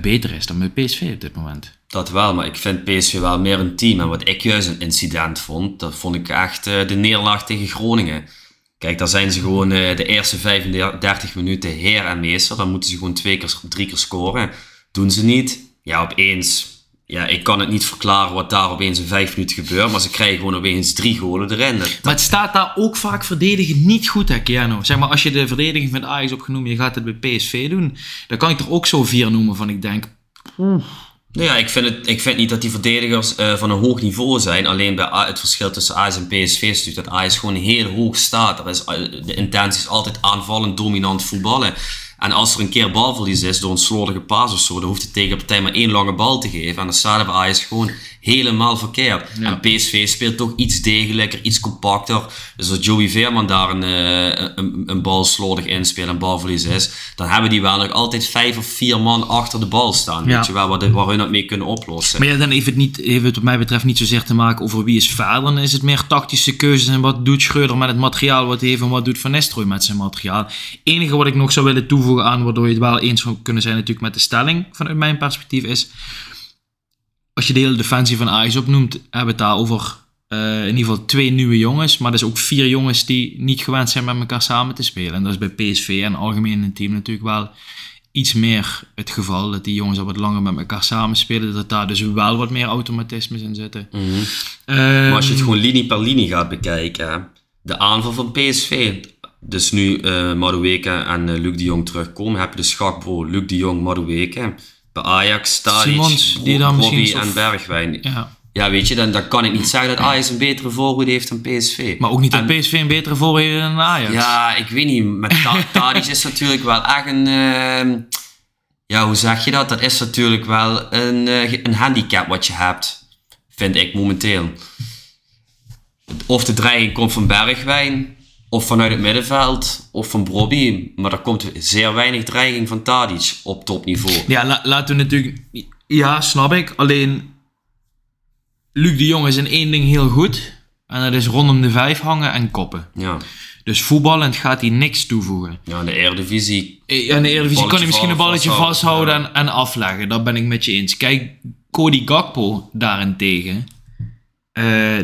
beter is dan bij PSV op dit moment. Dat wel, maar ik vind PSV wel meer een team. En wat ik juist een incident vond, dat vond ik echt de nederlaag tegen Groningen. Kijk, daar zijn ze gewoon de eerste 35 minuten heer en meester. Dan moeten ze gewoon drie keer scoren. Doen ze niet. Ja, opeens. Ja, ik kan het niet verklaren wat daar opeens in 5 minuten gebeurt. Maar ze krijgen gewoon opeens 3 golen erin. Maar het staat daar ook vaak verdedigend niet goed, hè, Keyanu. Zeg maar, als je de verdediging van Ajax opgenoemt, je gaat het bij PSV doen. Dan kan ik er ook zo 4 noemen van, ik denk... Nou ja, ik vind niet dat die verdedigers van een hoog niveau zijn. Alleen bij het verschil tussen Ajax en PSV is natuurlijk dat Ajax gewoon heel hoog staat. De intentie is altijd aanvallend, dominant voetballen. En als er een keer balverlies is door een slordige paas of zo, dan hoeft de tegenpartij maar 1 lange bal te geven. En dan staat er bij Ajax gewoon helemaal verkeerd. Ja. En PSV speelt toch iets degelijker, iets compacter. Dus als Joey Veerman daar een bal slordig inspeelt en balverlies is, dan hebben die wel nog altijd 5 of 4 man achter de bal staan. Ja. Weet je wel, waar hun dat mee kunnen oplossen. Maar ja, dan heeft het wat mij betreft niet zozeer te maken over wie is verder. Dan is het meer tactische keuzes en wat doet Schreuder met het materiaal wat hij heeft en wat doet Van Nistelrooy met zijn materiaal. Het enige wat ik nog zou willen toevoegen aan, waardoor je het wel eens zou kunnen zijn natuurlijk met de stelling vanuit mijn perspectief is, als je de hele defensie van Ajax opnoemt, hebben we het daar over in ieder geval 2 nieuwe jongens, maar dat is ook 4 jongens die niet gewend zijn met elkaar samen te spelen. En dat is bij PSV en algemeen in het team natuurlijk wel iets meer het geval, dat die jongens al wat langer met elkaar samenspelen, dat daar dus wel wat meer automatismes in zitten. Mm-hmm. Maar als je het gewoon linie per linie gaat bekijken, de aanval van PSV... Dus nu Madueke en Luc de Jong terugkomen, heb je de schakbro Luc de Jong, Madueke. Bij Ajax, Tadic, Robbie en Bergwijn. Ja, weet je, dan kan ik niet zeggen dat Ajax een betere voorhoede heeft dan PSV. Maar ook niet dat PSV een betere voorhoede heeft dan Ajax. Ja, ik weet niet. Met Tadic is natuurlijk wel echt een... ja, hoe zeg je dat? Dat is natuurlijk wel een handicap wat je hebt. Vind ik momenteel. Of de dreiging komt van Bergwijn... Of vanuit het middenveld, of van Brobbey. Maar er komt zeer weinig dreiging van Tadic op topniveau. Ja, laten we natuurlijk... Ja, snap ik. Alleen, Luc de Jong is in 1 ding heel goed. En dat is rondom de 5 hangen en koppen. Ja. Dus voetballend gaat hij niks toevoegen. Ja, in de Eredivisie... Ja, in de Eredivisie kan hij misschien een balletje vasthouden en afleggen. Dat ben ik met je eens. Kijk, Cody Gakpo daarentegen...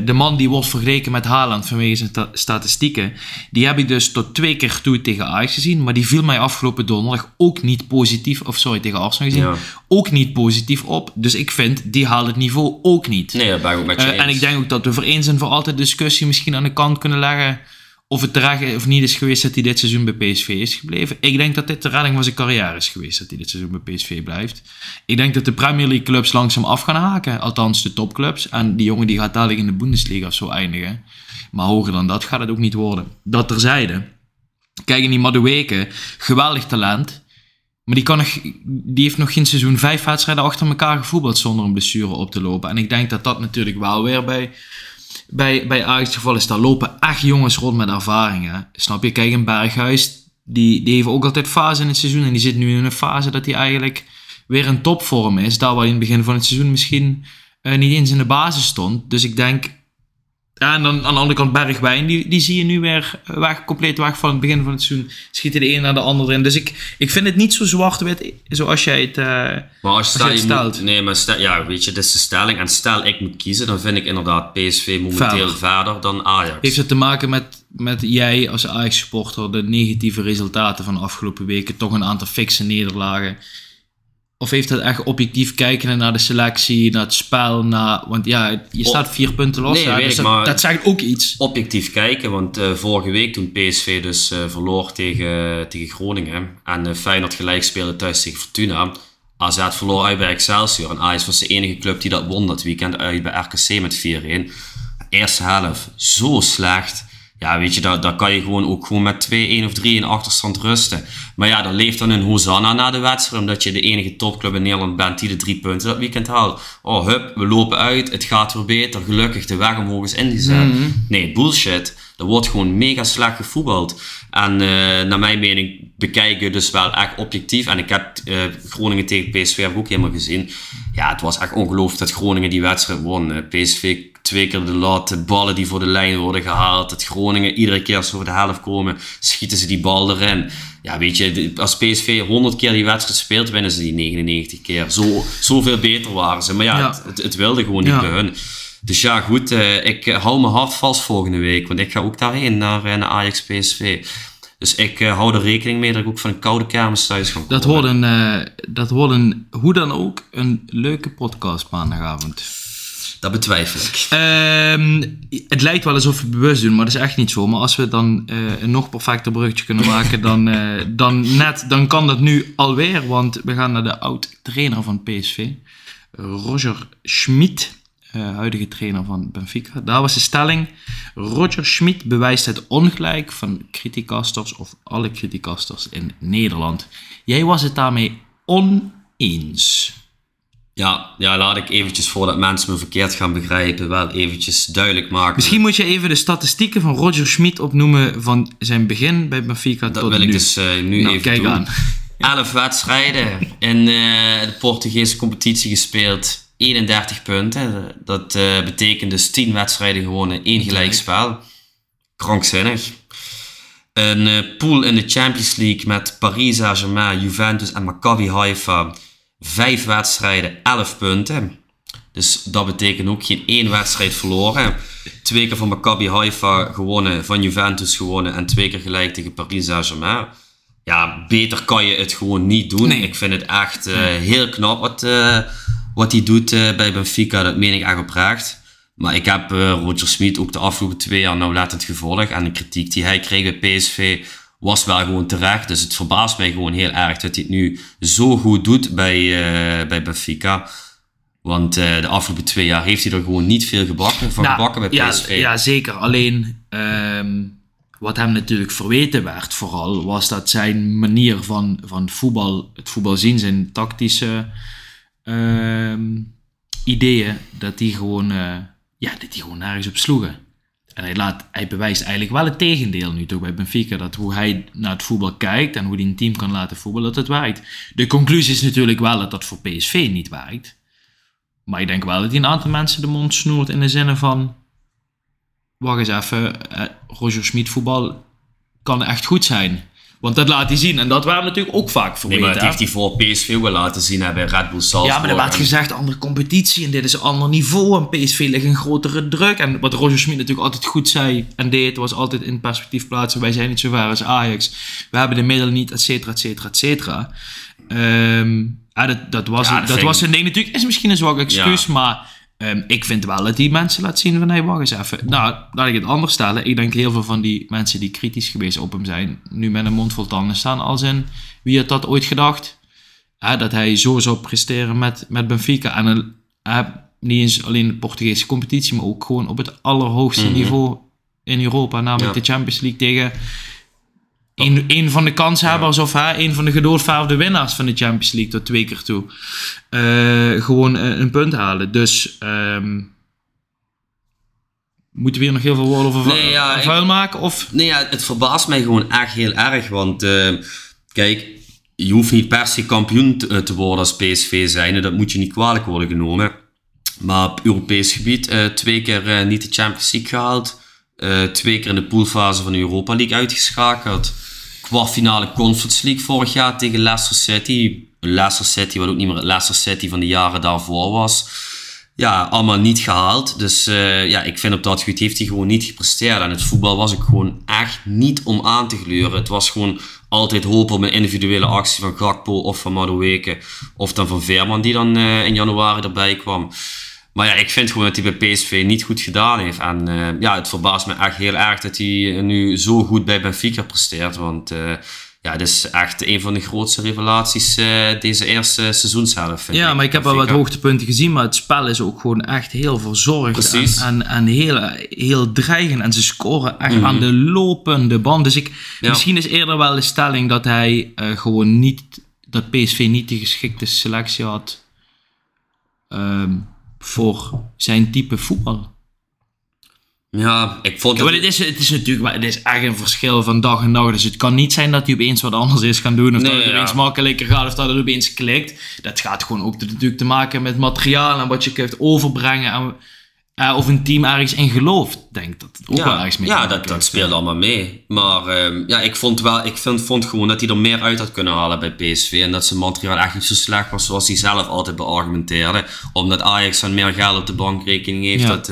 de man die wordt vergeleken met Haaland vanwege zijn statistieken, die heb ik dus tot 2 keer toe tegen Ajax gezien, maar die viel mij afgelopen donderdag ook niet positief, tegen Arsenal gezien, ja. Ook niet positief op. Dus ik vind, die haalt het niveau ook niet. Nee, dat ben ik ook met je eens. En ik denk ook dat we voor eens en voor altijd discussie misschien aan de kant kunnen leggen of het terecht of niet is geweest dat hij dit seizoen bij PSV is gebleven. Ik denk dat dit de redding van zijn carrière is geweest, dat hij dit seizoen bij PSV blijft. Ik denk dat de Premier League clubs langzaam af gaan haken, althans de topclubs. En die jongen die gaat dadelijk in de Bundesliga of zo eindigen. Maar hoger dan dat gaat het ook niet worden. Dat terzijde. Kijk, in die Madueke, geweldig talent. Maar die heeft nog geen seizoen 5 wedstrijden achter elkaar gevoetbald zonder een blessure op te lopen. En ik denk dat dat natuurlijk wel weer bij Ajax geval is, daar lopen echt jongens rond met ervaringen. Snap je? Kijk, een Berghuis, die heeft ook altijd fase in het seizoen. En die zit nu in een fase dat hij eigenlijk weer in topvorm is. Daar waar hij in het begin van het seizoen misschien niet eens in de basis stond. Dus ik denk... Ja, en dan aan de andere kant Bergwijn, die zie je nu weer compleet weg van het begin van het seizoen. Schieten de een naar de ander in. Dus ik vind het niet zo zwart-wit zoals jij het, stelt. Weet je, dit is de stelling. En stel ik moet kiezen, dan vind ik inderdaad PSV momenteel verder dan Ajax. Heeft het te maken met jij als Ajax-supporter de negatieve resultaten van de afgelopen weken? Toch een aantal fikse nederlagen? Of heeft dat echt objectief kijken naar de selectie, naar het spel, want ja, je staat 4 punten los. Nee, dus dat zegt ook iets. Objectief kijken, want vorige week toen PSV dus verloor tegen Groningen en Feyenoord gelijk speelde thuis tegen Fortuna, AZ verloor uit bij Excelsior en Ajax was de enige club die dat won dat weekend uit bij RKC met 4-1. Eerste helft zo slecht. Ja, weet je, daar kan je gewoon ook gewoon met 2-1 of 3-1 achterstand rusten. Maar ja, dan leeft dan een hosanna na de wedstrijd, omdat je de enige topclub in Nederland bent die de 3 punten dat weekend haalt. Oh, hup, we lopen uit, het gaat weer beter, gelukkig de weg omhoog is ingezet. Mm-hmm. Nee, bullshit. Er wordt gewoon mega slecht gevoetbald. En naar mijn mening bekijken dus wel echt objectief. En ik heb Groningen tegen PSV ook helemaal gezien. Ja, het was echt ongelooflijk dat Groningen die wedstrijd won. PSV 2 keer de lat, de ballen die voor de lijn worden gehaald. Het Groningen, iedere keer als ze over de helft komen, schieten ze die bal erin. Ja, weet je, als PSV 100 keer die wedstrijd speelt, winnen ze die 99 keer. Zoveel beter waren ze. Maar ja, ja. Het wilde gewoon niet bij hun. Dus ja, goed, ik hou mijn hart vast volgende week, want ik ga ook daarheen naar Ajax PSV. Dus ik hou er rekening mee dat ik ook van een koude kermis thuis ga komen. Dat wordt een, hoe dan ook, een leuke podcast maandagavond. Dat betwijfel ik. Het lijkt wel alsof we bewust doen, maar dat is echt niet zo. Maar als we dan een nog perfecter bruggetje kunnen maken, dan kan dat nu alweer. Want we gaan naar de oud-trainer van PSV, Roger Schmidt. Huidige trainer van Benfica. Daar was de stelling: Roger Schmidt bewijst het ongelijk van criticasters of alle criticasters in Nederland. Jij was het daarmee oneens. Ja, laat ik eventjes, voordat mensen me verkeerd gaan begrijpen, wel eventjes duidelijk maken. Misschien moet je even de statistieken van Roger Schmidt opnoemen van zijn begin bij Benfica tot nu. Dat wil ik dus nu even kijk doen. 11 wedstrijden in de Portugese competitie gespeeld. 31 punten, dat betekent dus 10 wedstrijden gewonnen, 1 gelijkspel. Krankzinnig. Een pool in de Champions League met Paris Saint-Germain, Juventus en Maccabi Haifa. 5 wedstrijden, 11 punten. Dus dat betekent ook geen 1 wedstrijd verloren. 2 keer van Maccabi Haifa gewonnen, van Juventus gewonnen en 2 keer gelijk tegen Paris Saint-Germain. Ja, beter kan je het gewoon niet doen. Nee. Ik vind het echt heel knap wat hij doet bij Benfica, dat meen ik echt oprecht. Maar ik heb Roger Schmidt ook de afgelopen 2 jaar nauwlettend gevolgd. En de kritiek die hij kreeg bij PSV was wel gewoon terecht. Dus het verbaast mij gewoon heel erg dat hij het nu zo goed doet bij Benfica. Want de afgelopen 2 jaar heeft hij er gewoon niet veel gebakken bij PSV. Ja, zeker. Alleen wat hem natuurlijk verweten werd vooral, was dat zijn manier van voetbal, het voetbal zien, zijn tactische ideeën, dat die gewoon nergens op sloegen. En hij bewijst eigenlijk wel het tegendeel nu toch bij Benfica, dat hoe hij naar het voetbal kijkt en hoe hij een team kan laten voetballen, dat het werkt. De conclusie is natuurlijk wel dat dat voor PSV niet werkt, maar ik denk wel dat hij een aantal mensen de mond snoert in de zin van: wacht eens even, Roger Schmidt voetbal kan echt goed zijn. Want dat laat hij zien. En dat waren natuurlijk ook vaak verweten. Nee, maar dat heeft hij voor PSV wel laten zien bij Red Bull Salzburg. Ja, maar er werd gezegd, andere competitie en dit is een ander niveau. En PSV ligt een grotere druk. En wat Roger Schmidt natuurlijk altijd goed zei en deed, was altijd in perspectief plaatsen. Wij zijn niet zo ver als Ajax. We hebben de middelen niet, et cetera, et cetera, et cetera. Dat was een ding natuurlijk. Is misschien een zwak excuus, maar ik vind wel dat die mensen laat zien van: hey, wacht eens even. Nou, laat ik het anders stellen. Ik denk heel veel van die mensen die kritisch geweest op hem zijn, nu met een mond vol tanden staan, als in: wie had dat ooit gedacht? Dat hij zo zou presteren met Benfica. En niet eens alleen de Portugese competitie, maar ook gewoon op het allerhoogste niveau in Europa. Namelijk de Champions League tegen een van de kanshebbers of een van de gedoodverfde winnaars van de Champions League tot 2 keer toe. Gewoon een punt halen. Dus moeten we hier nog heel veel woorden over vuil maken? Of? Nee, ja, het verbaast mij gewoon echt heel erg. Want kijk, je hoeft niet per se kampioen te worden als PSV zijnde. Dat moet je niet kwalijk worden genomen. Maar op Europees gebied 2 keer niet de Champions League gehaald. 2 keer in de poolfase van de Europa League uitgeschakeld. Kwartfinale Conference League vorig jaar tegen Leicester City. Leicester City, wat ook niet meer het Leicester City van de jaren daarvoor was. Ja, allemaal niet gehaald. Dus ik vind op dat gebied heeft hij gewoon niet gepresteerd. En het voetbal was ook gewoon echt niet om aan te gluren. Het was gewoon altijd hopen op een individuele actie van Gakpo of van Madueke. Of dan van Veerman die dan in januari erbij kwam. Maar ja, ik vind gewoon dat hij bij PSV niet goed gedaan heeft. En het verbaast me echt heel erg dat hij nu zo goed bij Benfica presteert. Want Ja, het is echt een van de grootste revelaties deze eerste seizoenshelft. Ja, maar ik heb wel wat hoogtepunten gezien, maar het spel is ook gewoon echt heel verzorgd. Precies. En heel dreigend. En ze scoren echt aan de lopende band. Dus misschien is eerder wel de stelling dat hij gewoon niet, dat PSV niet de geschikte selectie had voor zijn type voetbal. Ja, ik vond het... Het is natuurlijk, maar het is echt een verschil van dag en nacht. Dus het kan niet zijn dat hij opeens wat anders is gaan doen. Of dat het opeens makkelijker gaat. Of dat het opeens klikt. Dat gaat gewoon ook natuurlijk te maken met materiaal. En wat je kunt overbrengen. En, of een team ergens in gelooft. Denk dat het ook wel ergens mee dat speelde allemaal mee. Maar ik vond gewoon dat hij er meer uit had kunnen halen bij PSV. En dat zijn materiaal echt niet zo slecht was zoals hij zelf altijd beargumenteerde. Omdat Ajax dan meer geld op de bankrekening heeft. Ja. Dat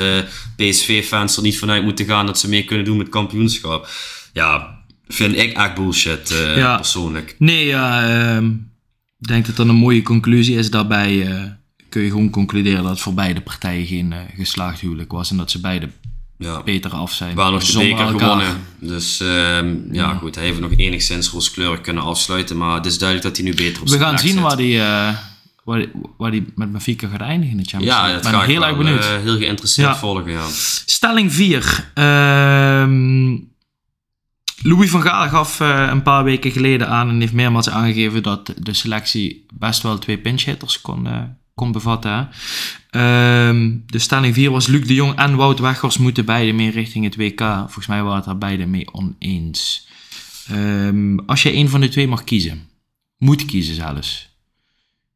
PSV-fans er niet vanuit moeten gaan dat ze mee kunnen doen met kampioenschap. Ja, vind ik echt bullshit persoonlijk. Nee, ik denk dat dat een mooie conclusie is daarbij... kun je gewoon concluderen dat het voor beide partijen geen geslaagd huwelijk was. En dat ze beide beter af zijn. We hadden nog de beker gewonnen. Dus goed, hij heeft nog enigszins rooskleurig kunnen afsluiten. Maar het is duidelijk dat hij nu beter op zijn plek zit. We gaan zien waar hij met Benfica gaat eindigen in de Champions League. Ja, dat ga ik heel erg benieuwd. Heel geïnteresseerd volgen. Ja. Stelling 4. Louis van Gaal gaf een paar weken geleden aan en heeft meermaals aangegeven dat de selectie best wel 2 pinchhitters kon bevatten. De stelling 4 was: Luc de Jong en Wout Weghorst moeten beide mee richting het WK. Volgens mij waren het daar beide mee oneens. Als je één van de twee mag kiezen, moet kiezen zelfs,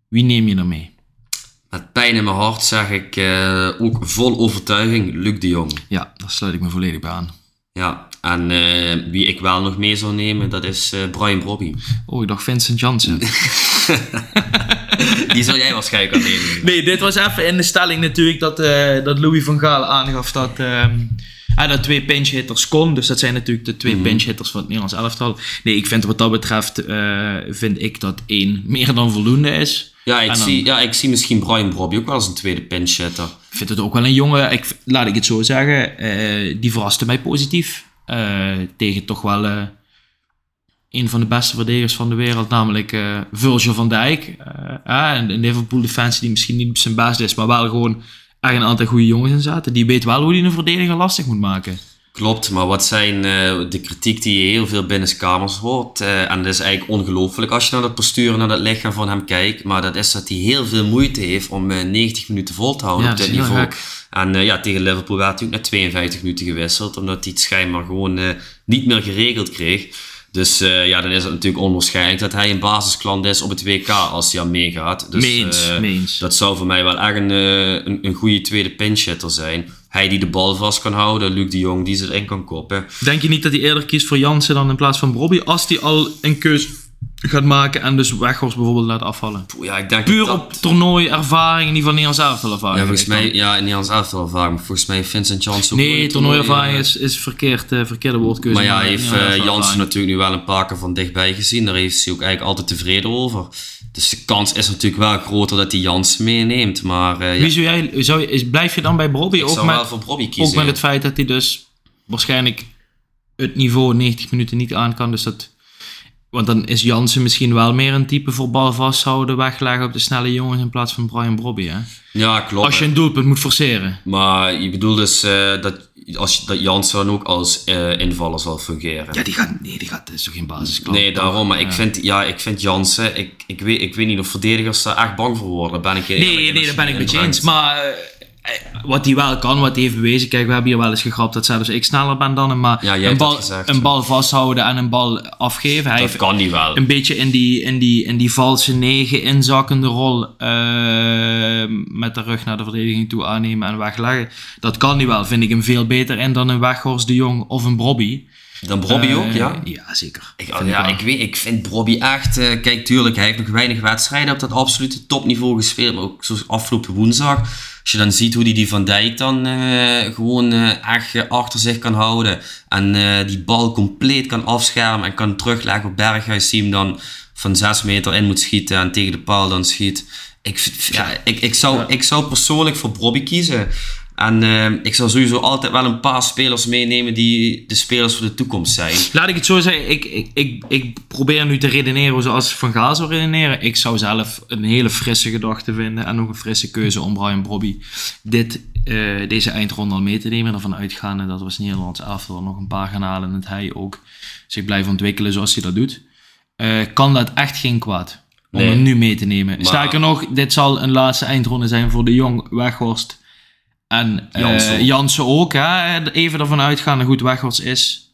wie neem je dan mee? Met pijn in mijn hart zeg ik ook vol overtuiging Luc de Jong. Ja, daar sluit ik me volledig bij aan. Ja, en wie ik wel nog mee zou nemen, dat is Brian Brobby. Oh, ik dacht Vincent Janssen. Die zou jij waarschijnlijk al nemen. Nee, dit was even in de stelling natuurlijk dat Louis van Gaal aangaf dat hij dat 2 pinchhitters kon. Dus dat zijn natuurlijk de 2 pinchhitters van het Nederlands elftal. Nee, ik vind wat dat betreft dat 1 meer dan voldoende is. Ja, ik zie misschien Brian Brobby ook wel als een tweede pinchhitter. Ik vind het ook wel een jongen, laat ik het zo zeggen, die verraste mij positief. Tegen toch wel... een van de beste verdedigers van de wereld, namelijk Virgil van Dijk. En Liverpool defensie die misschien niet zijn best is, maar wel gewoon echt een aantal goede jongens in zaten. Die weet wel hoe hij een verdediger lastig moet maken. Klopt, maar wat zijn de kritiek die je heel veel binnenkamers hoort? En dat is eigenlijk ongelooflijk als je naar dat postuur en naar dat lichaam van hem kijkt. Maar dat is dat hij heel veel moeite heeft om 90 minuten vol te houden op dit niveau. Heel gek. En tegen Liverpool werd hij ook na 52 minuten gewisseld, omdat hij het schijnbaar gewoon niet meer geregeld kreeg. Dus dan is het natuurlijk onwaarschijnlijk dat hij een basisklant is op het WK als hij aan meegaat. Dus dat zou voor mij wel echt een goede tweede pinchhitter zijn. Hij die de bal vast kan houden, Luc de Jong die ze erin kan koppen. Denk je niet dat hij eerder kiest voor Jansen dan in plaats van Brobby? Als hij al een keus gaat maken en dus Weghorst bijvoorbeeld laat afvallen. Ik denk op toernooiervaring, niet van Nederlands elftalervaring. Ja, volgens mij, in Nederlands elftalervaring. Maar volgens mij heeft Vincent Janssen ook... Nee, toernooiervaring is verkeerde woordkeuze. Maar ja, heeft Janssen natuurlijk nu wel een paar keer van dichtbij gezien. Daar heeft hij ook eigenlijk altijd tevreden over. Dus de kans is natuurlijk wel groter dat hij Janssen meeneemt. Maar, Wie blijf je dan bij Brobby? Ik zou wel voor Brobby kiezen. Ook met het feit dat hij dus waarschijnlijk het niveau 90 minuten niet aan kan. Dus dat... Want dan is Jansen misschien wel meer een type voor bal vasthouden, wegleggen op de snelle jongens in plaats van Brian Brobby, hè? Ja, klopt. Als je een doelpunt moet forceren. Maar je bedoelt dus dat Jansen dan ook als invaller zal fungeren. Ja, die gaat dus toch geen basisklant. Nee, daarom. Maar ik vind Jansen... Ik weet niet of verdedigers daar echt bang voor worden. Ben ik nee, daar ben ik met je eens. Maar... wat hij wel kan, wat hij heeft bewezen. Kijk, we hebben hier wel eens gegrapt dat zelfs ik sneller ben dan hem. Maar een bal vasthouden en een bal afgeven. Dat kan hij wel. Een beetje in die valse 9 inzakkende rol. Met de rug naar de verdediging toe aannemen en wegleggen. Dat kan hij wel. Vind ik hem veel beter in dan een Weghorst de Jong of een Brobby. Dan Brobby ook, ja? Ja, zeker. Ik vind Brobby echt... kijk, tuurlijk, hij heeft nog weinig wedstrijden op dat absolute topniveau gespeeld. Maar ook zoals afgelopen woensdag. Als je dan ziet hoe hij die Van Dijk dan gewoon echt achter zich kan houden. En die bal compleet kan afschermen en kan terugleggen op Berghuis. Die hem dan van 6 meter in moet schieten en tegen de paal dan schiet. Ik zou persoonlijk voor Brobby kiezen... En ik zou sowieso altijd wel een paar spelers meenemen die de spelers voor de toekomst zijn. Laat ik het zo zeggen, ik probeer nu te redeneren zoals Van Gaal zou redeneren. Ik zou zelf een hele frisse gedachte vinden en nog een frisse keuze om Brian Brobby deze eindronde al mee te nemen. Ervan uitgaande dat we als Nederlands elftal nog een paar gaan halen en dat hij ook zich blijft ontwikkelen zoals hij dat doet. Kan dat echt geen kwaad om hem nu mee te nemen. Maar... sterker nog, dit zal een laatste eindronde zijn voor de Jong, Weghorst. En Jansen ook, hè? Even ervan uitgaan, goed, Weghorst is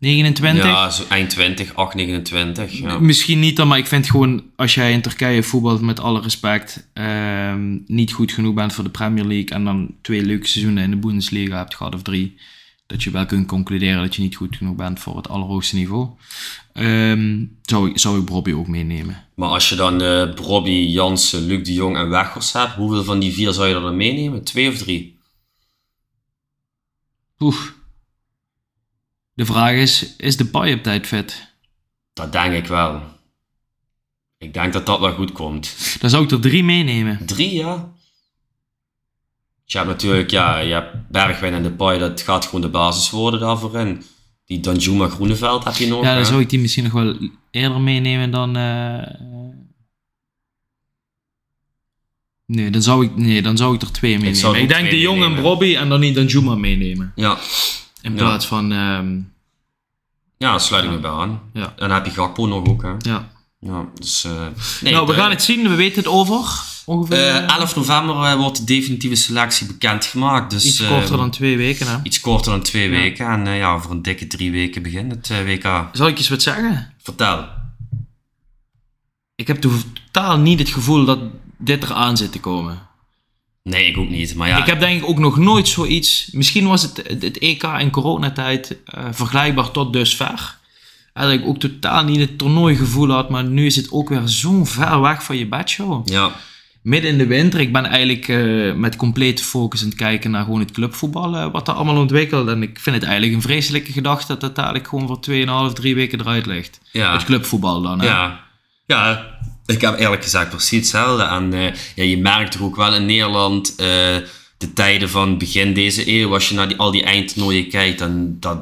29. Ja, zo eind 20, 8, 29. Ja. Misschien niet dan, maar ik vind gewoon, als jij in Turkije voetbalt, met alle respect, niet goed genoeg bent voor de Premier League en dan 2 leuke seizoenen in de Bundesliga hebt gehad, of 3, dat je wel kunt concluderen dat je niet goed genoeg bent voor het allerhoogste niveau. Zou ik Brobby ook meenemen. Maar als je dan Brobby, Jansen, Luc de Jong en Weghorst hebt, hoeveel van die 4 zou je dan meenemen? 2 of 3? Oef. De vraag is de paai op tijd vet? Dat denk ik wel. Ik denk dat dat wel goed komt. Dan zou ik er 3 meenemen. 3, ja. Je hebt natuurlijk, je hebt Bergwijn en de paai, dat gaat gewoon de basis worden daarvoor in. Die Danjuma Groeneveld heb je nog. Ja, dan zou ik die misschien nog wel eerder meenemen dan... Nee, dan zou ik er 2 meenemen. Ik denk de Jong en Brobby en dan niet Danjuma meenemen. Ja. In plaats van... ja, dat sluit ik me bij aan. Ja. En dan heb je Gakpo nog ook, hè. Ja. Ja, dus... we gaan het zien. We weten het over... ongeveer... 11 november wordt de definitieve selectie bekendgemaakt. Dus, iets korter dan 2 weken, hè? Iets korter dan 2 weken. En voor een dikke 3 weken begint het WK. Zal ik iets wat zeggen? Vertel. Ik heb totaal niet het gevoel dat dit eraan zit te komen. Nee, ik ook niet. Maar ja. Ik heb denk ik ook nog nooit zoiets... Misschien was het EK in coronatijd vergelijkbaar tot dusver. Dat ik ook totaal niet het toernooigevoel had. Maar nu is het ook weer zo ver weg van je bedshow. Ja. Midden in de winter, ik ben eigenlijk met complete focus aan het kijken naar gewoon het clubvoetbal, wat er allemaal ontwikkelt. En ik vind het eigenlijk een vreselijke gedachte dat dat eigenlijk gewoon voor 2,5-3 weken eruit ligt. Ja. Het clubvoetbal dan. Hè? Ja, ik heb eerlijk gezegd precies hetzelfde. En je merkt toch ook wel in Nederland, de tijden van begin deze eeuw, als je naar al die eindtoernooien kijkt,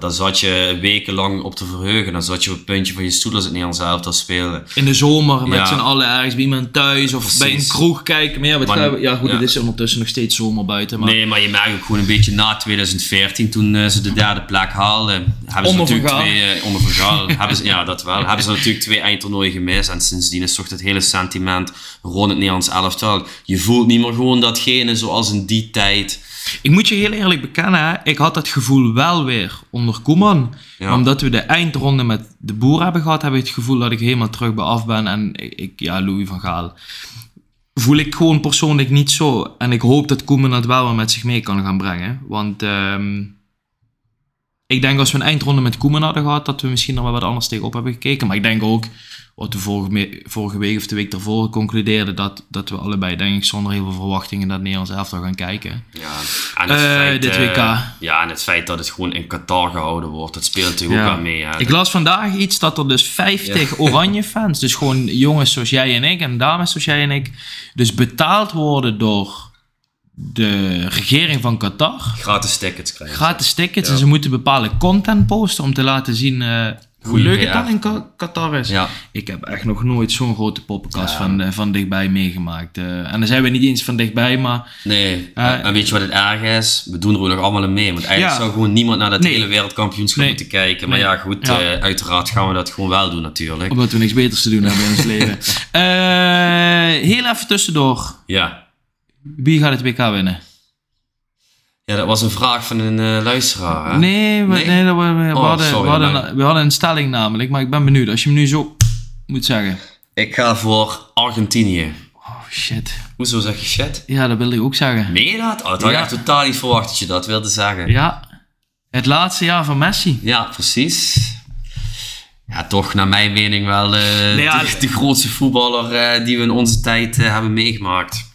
dan zat je wekenlang op te verheugen. Dan zat je op het puntje van je stoel als het Nederlands elftal spelen. In de zomer met z'n allen ergens bij iemand thuis of precies. Bij een kroeg kijken. Maar het is ondertussen nog steeds zomer buiten. Maar... Nee, maar je merkt ook gewoon een beetje na 2014, toen ze de derde plek haalden. Hebben ze natuurlijk 2 eindtoernooien gemist. En sindsdien is toch het hele sentiment rond het Nederlands elftal. Je voelt niet meer gewoon datgene zoals in die tijd. Ik moet je heel eerlijk bekennen, hè? Ik had dat gevoel wel weer onder Koeman. Ja. Omdat we de eindronde met de Boer hebben gehad, heb ik het gevoel dat ik helemaal terug bij af ben. En Louis van Gaal voel ik gewoon persoonlijk niet zo. En ik hoop dat Koeman dat wel weer met zich mee kan gaan brengen. Want ik denk als we een eindronde met Koeman hadden gehad, dat we misschien er wel wat anders tegenop hebben gekeken. Maar ik denk ook, wat we vorige week of de week daarvoor concludeerden, dat we allebei, denk ik, zonder heel veel verwachtingen naar het Nederlands elftal gaan kijken. Ja, en het feit, dit WK. Ja, en het feit dat het gewoon in Qatar gehouden wordt, dat speelt natuurlijk ook aan mee. Hè. Ik las vandaag iets dat er dus 50 oranje fans, dus gewoon jongens zoals jij en ik en dames zoals jij en ik, dus betaald worden door de regering van Qatar. Gratis tickets krijgen. En ze moeten bepaalde content posten om te laten zien... hoe leuk het dan in Qatar is. Ja. Ik heb echt nog nooit zo'n grote poppenkast van dichtbij meegemaakt. En dan zijn we niet eens van dichtbij, maar... Nee, en weet je wat het erg is? We doen er ook nog allemaal mee. Want eigenlijk zou gewoon niemand naar dat hele wereldkampioenschap moeten kijken. Maar uiteraard gaan we dat gewoon wel doen natuurlijk. Omdat we niks beters te doen hebben in ons leven. Heel even tussendoor. Ja. Wie gaat het WK winnen? Ja, dat was een vraag van een luisteraar, hè? We hadden een stelling namelijk, maar ik ben benieuwd. Als je hem nu zo moet zeggen. Ik ga voor Argentinië. Oh, shit. Hoezo zeg je shit? Ja, dat wilde ik ook zeggen. Meen je dat? Oh, dat had ik echt totaal niet verwacht dat je dat wilde zeggen. Ja, het laatste jaar van Messi. Ja, precies. Ja, toch naar mijn mening wel de grootste voetballer die we in onze tijd hebben meegemaakt.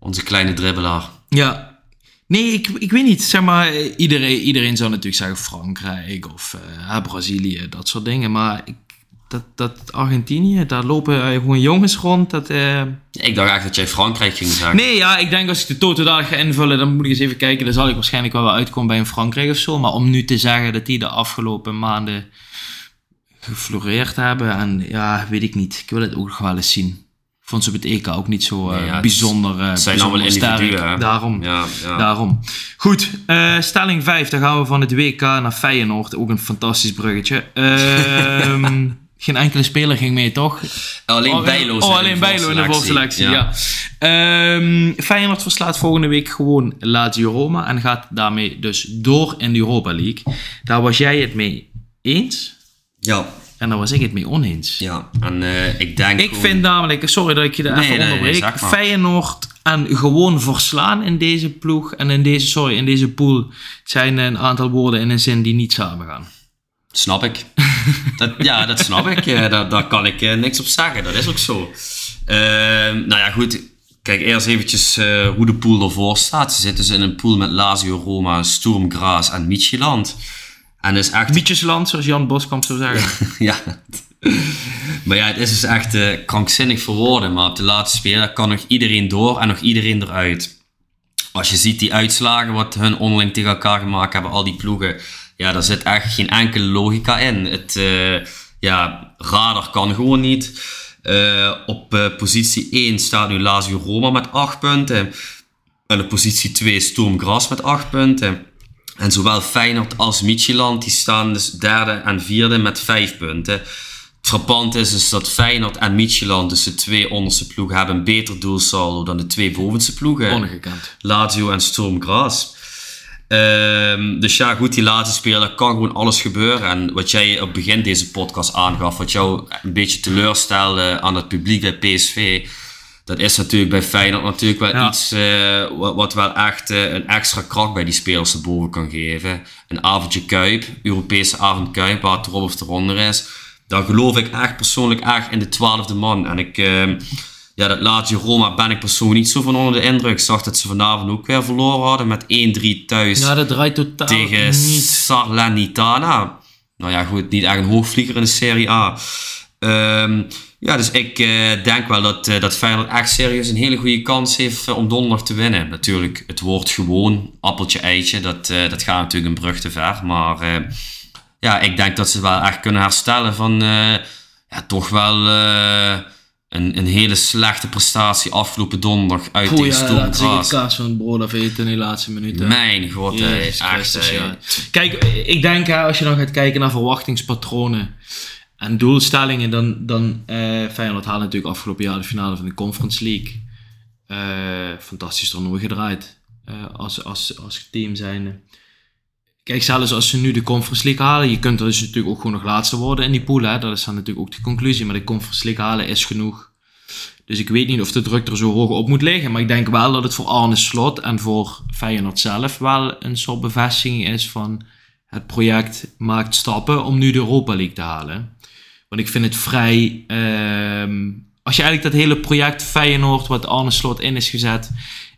Onze kleine dribbelaar. Ja. Nee, ik weet niet. Zeg maar, iedereen zou natuurlijk zeggen Frankrijk of Brazilië, dat soort dingen. Maar ik dat Argentinië, daar lopen gewoon jongens rond. Ik dacht eigenlijk dat jij Frankrijk ging zaken. Nee, ja, ik denk als ik de toto daar ga invullen, dan moet ik eens even kijken. Dan zal ik waarschijnlijk wel uitkomen bij een Frankrijk of zo. Maar om nu te zeggen dat die de afgelopen maanden gefloreerd hebben, en ja, weet ik niet. Ik wil het ook nog wel eens zien. Ik vond ze op het EK ook niet zo bijzonder sterk. Het zijn allemaal individuen. Daarom. Ja, ja. Daarom. Goed, stelling 5. Dan gaan we van het WK naar Feyenoord. Ook een fantastisch bruggetje. Geen enkele speler ging mee, toch? Alleen Bijlo. Alleen Bijlo in de voorselectie, ja. Ja. Feyenoord verslaat volgende week gewoon Lazio Roma. En gaat daarmee dus door in de Europa League. Daar was jij het mee eens? Ja. En daar was ik het mee oneens. Ja, en ik denk... Ik vind namelijk... Sorry dat ik je daar even onderbreek. Zeg maar. Feyenoord en gewoon verslaan in deze ploeg. En in deze pool. Het zijn een aantal woorden in een zin die niet samen gaan. Snap ik. Dat snap ik. Daar kan ik niks op zeggen. Dat is ook zo. Goed. Kijk, eerst eventjes hoe de pool ervoor staat. Ze zitten dus in een pool met Lazio, Roma, Sturm Graz en Midtjylland. En is echt... Mietjesland, zoals Jan Boskamp zou zeggen. Ja. Maar ja, het is dus echt krankzinnig voor woorden. Maar op de laatste speler kan nog iedereen door en nog iedereen eruit. Als je ziet die uitslagen, wat hun online tegen elkaar gemaakt hebben, al die ploegen. Ja, daar zit echt geen enkele logica in. Radar kan gewoon niet. Op positie 1 staat nu Lazio Roma met 8 punten. En op positie 2 Sturm Graz met 8 punten. En zowel Feyenoord als Midtjylland, die staan dus derde en vierde met 5 punten. Het frappant is dus dat Feyenoord en Midtjylland, dus de 2 onderste ploegen, hebben een beter doelsaldo dan de 2 bovenste ploegen. Ongekend. Lazio en Sturm Graz. Die laatste speler kan gewoon alles gebeuren. En wat jij op het begin deze podcast aangaf, wat jou een beetje teleurstelde aan het publiek bij PSV... Dat is natuurlijk bij Feyenoord natuurlijk wel iets wat wel echt een extra kracht bij die spelers erboven kan geven. Een avondje Kuip, Europese avond Kuip, waar het erop of eronder is. Daar geloof ik echt persoonlijk echt in de 12e man. En dat Lazio Roma ben ik persoonlijk niet zo van onder de indruk. Ik zag dat ze vanavond ook weer verloren hadden met 1-3 thuis. Ja, dat draait totaal tegen niet. Salernitana. Nou ja, goed, niet echt een hoogvlieger in de Serie A. Dus ik denk wel dat Feyenoord echt serieus een hele goede kans heeft om donderdag te winnen. Natuurlijk, het woord gewoon, appeltje, eitje, dat gaat natuurlijk een brug te ver. Maar ik denk dat ze wel echt kunnen herstellen van toch wel een hele slechte prestatie afgelopen donderdag uit die Sturm Graz. Laat ze kaas van het brood af eten in de laatste minuten. Mijn god, echt. Kijk, ik denk als je dan gaat kijken naar verwachtingspatronen... En doelstellingen, dan Feyenoord haalde natuurlijk afgelopen jaar de finale van de Conference League. Fantastisch toernooi gedraaid. Als team zijnde. Kijk, zelfs als ze nu de Conference League halen, je kunt er dus natuurlijk ook gewoon nog laatste worden in die pool. Hè? Dat is dan natuurlijk ook de conclusie. Maar de Conference League halen is genoeg. Dus ik weet niet of de druk er zo hoog op moet liggen. Maar ik denk wel dat het voor Arne Slot en voor Feyenoord zelf wel een soort bevestiging is van... Het project maakt stappen om nu de Europa League te halen. Want ik vind het vrij... als je eigenlijk dat hele project Feyenoord, wat Arne Slot in is gezet,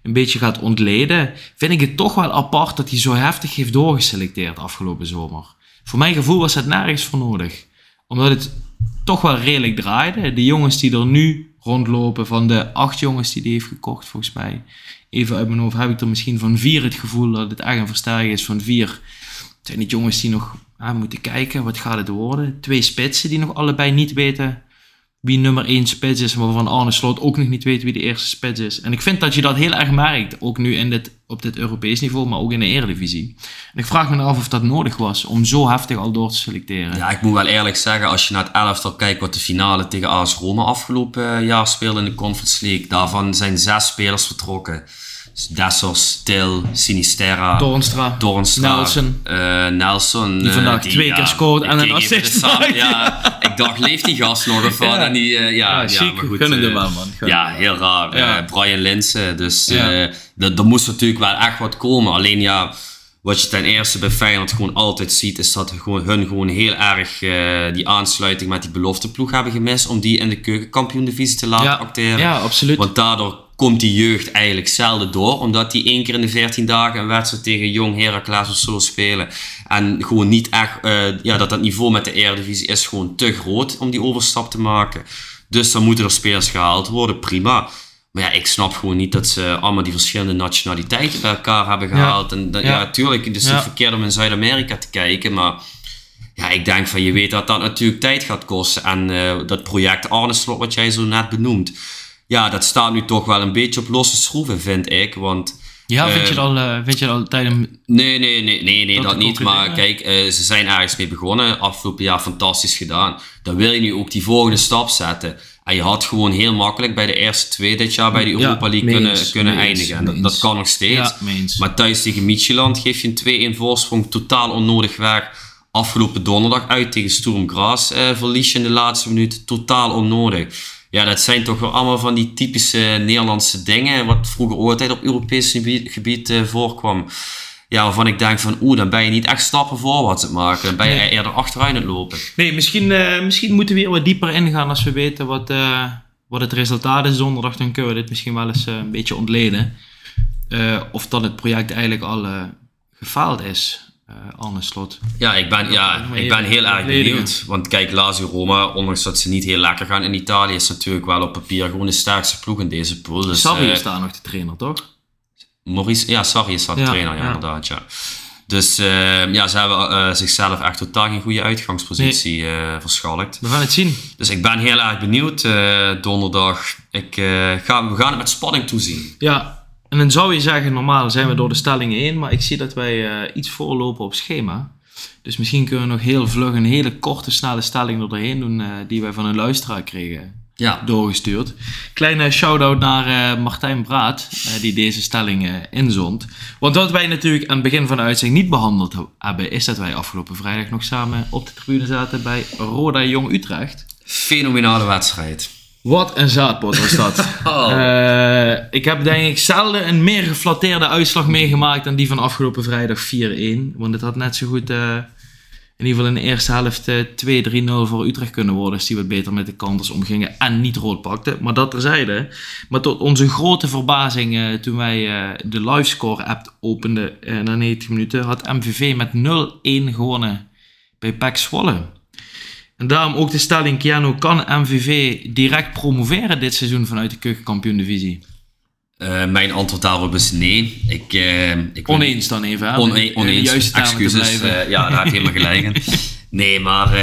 een beetje gaat ontleden, vind ik het toch wel apart dat hij zo heftig heeft doorgeselecteerd afgelopen zomer. Voor mijn gevoel was het nergens voor nodig. Omdat het toch wel redelijk draaide. De jongens die er nu rondlopen, van de 8 jongens die hij heeft gekocht volgens mij, even uit mijn hoofd, heb ik er misschien van 4 het gevoel dat het echt een versterking is van 4... Het zijn niet jongens die nog moeten kijken, wat gaat het worden? 2 spitsen die nog allebei niet weten wie nummer 1 spits is, waarvan Arne Slot ook nog niet weet wie de eerste spits is. En ik vind dat je dat heel erg merkt, ook nu op dit Europees niveau, maar ook in de Eredivisie. En ik vraag me af of dat nodig was om zo heftig al door te selecteren. Ja, ik moet wel eerlijk zeggen, als je naar het elftal kijkt wat de finale tegen AS Roma afgelopen jaar speelde in de Conference League, daarvan zijn 6 spelers vertrokken. Dessers, Stil, Sinisterra, Doornstra, Nelson. Die vandaag 2 keer scoort en een assist maakt. Ja, ik dacht, leeft die gast nog of wat? Maar goed. Kunnen er wel, man. Heel raar. Brian Linssen. Dus er moest natuurlijk wel echt wat komen. Alleen Wat je ten eerste bij Feyenoord gewoon altijd ziet, is dat hun gewoon heel erg die aansluiting met die belofteploeg hebben gemist. Om die in de keukenkampioendivisie te laten acteren. Ja, absoluut. Want daardoor komt die jeugd eigenlijk zelden door. Omdat die één keer in de 14 dagen een wedstrijd tegen Jong, Heracles of zo spelen. En gewoon niet echt, dat niveau met de Eredivisie is gewoon te groot om die overstap te maken. Dus dan moeten er spelers gehaald worden, prima. Maar ja, ik snap gewoon niet dat ze allemaal die verschillende nationaliteiten bij elkaar hebben gehaald. Ja, en dan, natuurlijk, het is niet verkeerd om in Zuid-Amerika te kijken, maar ja, ik denk van, je weet dat dat natuurlijk tijd gaat kosten. En dat project Arne Slot, wat jij zo net benoemt, ja, dat staat nu toch wel een beetje op losse schroeven, vind ik. Want ja, vind je het al tijdens... Nee, dat niet. Maar kijk, ze zijn ergens mee begonnen. Afgelopen jaar fantastisch gedaan. Dan wil je nu ook die volgende stap zetten. En je had gewoon heel makkelijk bij de eerste twee dit jaar bij de Europa League kunnen eindigen. En dat kan nog steeds. Ja, maar thuis tegen Midtjylland geef je een 2-1 voorsprong totaal onnodig weg. Afgelopen donderdag uit tegen Sturm Graz verlies je in de laatste minuut totaal onnodig. Ja, dat zijn toch wel allemaal van die typische Nederlandse dingen, wat vroeger altijd op Europees gebied voorkwam. Ja, waarvan ik denk van, dan ben je niet echt stappen voorwaarts aan het maken. Dan ben je eerder achteruit aan het lopen. Nee, misschien moeten we hier wat dieper ingaan als we weten wat het resultaat is donderdag. Dan kunnen we dit misschien wel eens een beetje ontleden. Of dat het project eigenlijk al gefaald is. Arne Slot. Ja, ik ben heel erg benieuwd. Want kijk, Lazio Roma, ondanks dat ze niet heel lekker gaan in Italië, is natuurlijk wel op papier gewoon de sterkste ploeg in deze pool. Dus, Sarri is daar nog de trainer, toch? Sarri is daar de trainer, inderdaad. Ja. Dus ze hebben zichzelf echt totaal geen goede uitgangspositie verschalkt. We gaan het zien. Dus ik ben heel erg benieuwd donderdag. We gaan het met spanning toezien. Ja. En dan zou je zeggen, normaal zijn we door de stellingen heen, maar ik zie dat wij iets voorlopen op schema. Dus misschien kunnen we nog heel vlug een hele korte, snelle stelling er doorheen doen die wij van een luisteraar kregen doorgestuurd. Kleine shout-out naar Martijn Braat, die deze stelling inzond. Want wat wij natuurlijk aan het begin van de uitzending niet behandeld hebben, is dat wij afgelopen vrijdag nog samen op de tribune zaten bij Roda Jong Utrecht. Fenomenale wedstrijd. Wat een zaadpot was dat. Ik heb denk ik zelden een meer geflatteerde uitslag meegemaakt dan die van afgelopen vrijdag 4-1. Want het had net zo goed in ieder geval in de eerste helft 2-3-0 voor Utrecht kunnen worden. Dus die wat beter met de kanters omgingen en niet rood pakten. Maar dat terzijde. Maar tot onze grote verbazing toen wij de livescore app openden na 90 minuten. Had MVV met 0-1 gewonnen bij PEC Zwolle. En daarom ook de stelling, Keyanu, kan MVV direct promoveren dit seizoen vanuit de keukenkampioendivisie? Mijn antwoord daarop is nee. Ik oneens dan even, hè? Oneens, excuses. Daar heb je helemaal gelijk in. Nee, maar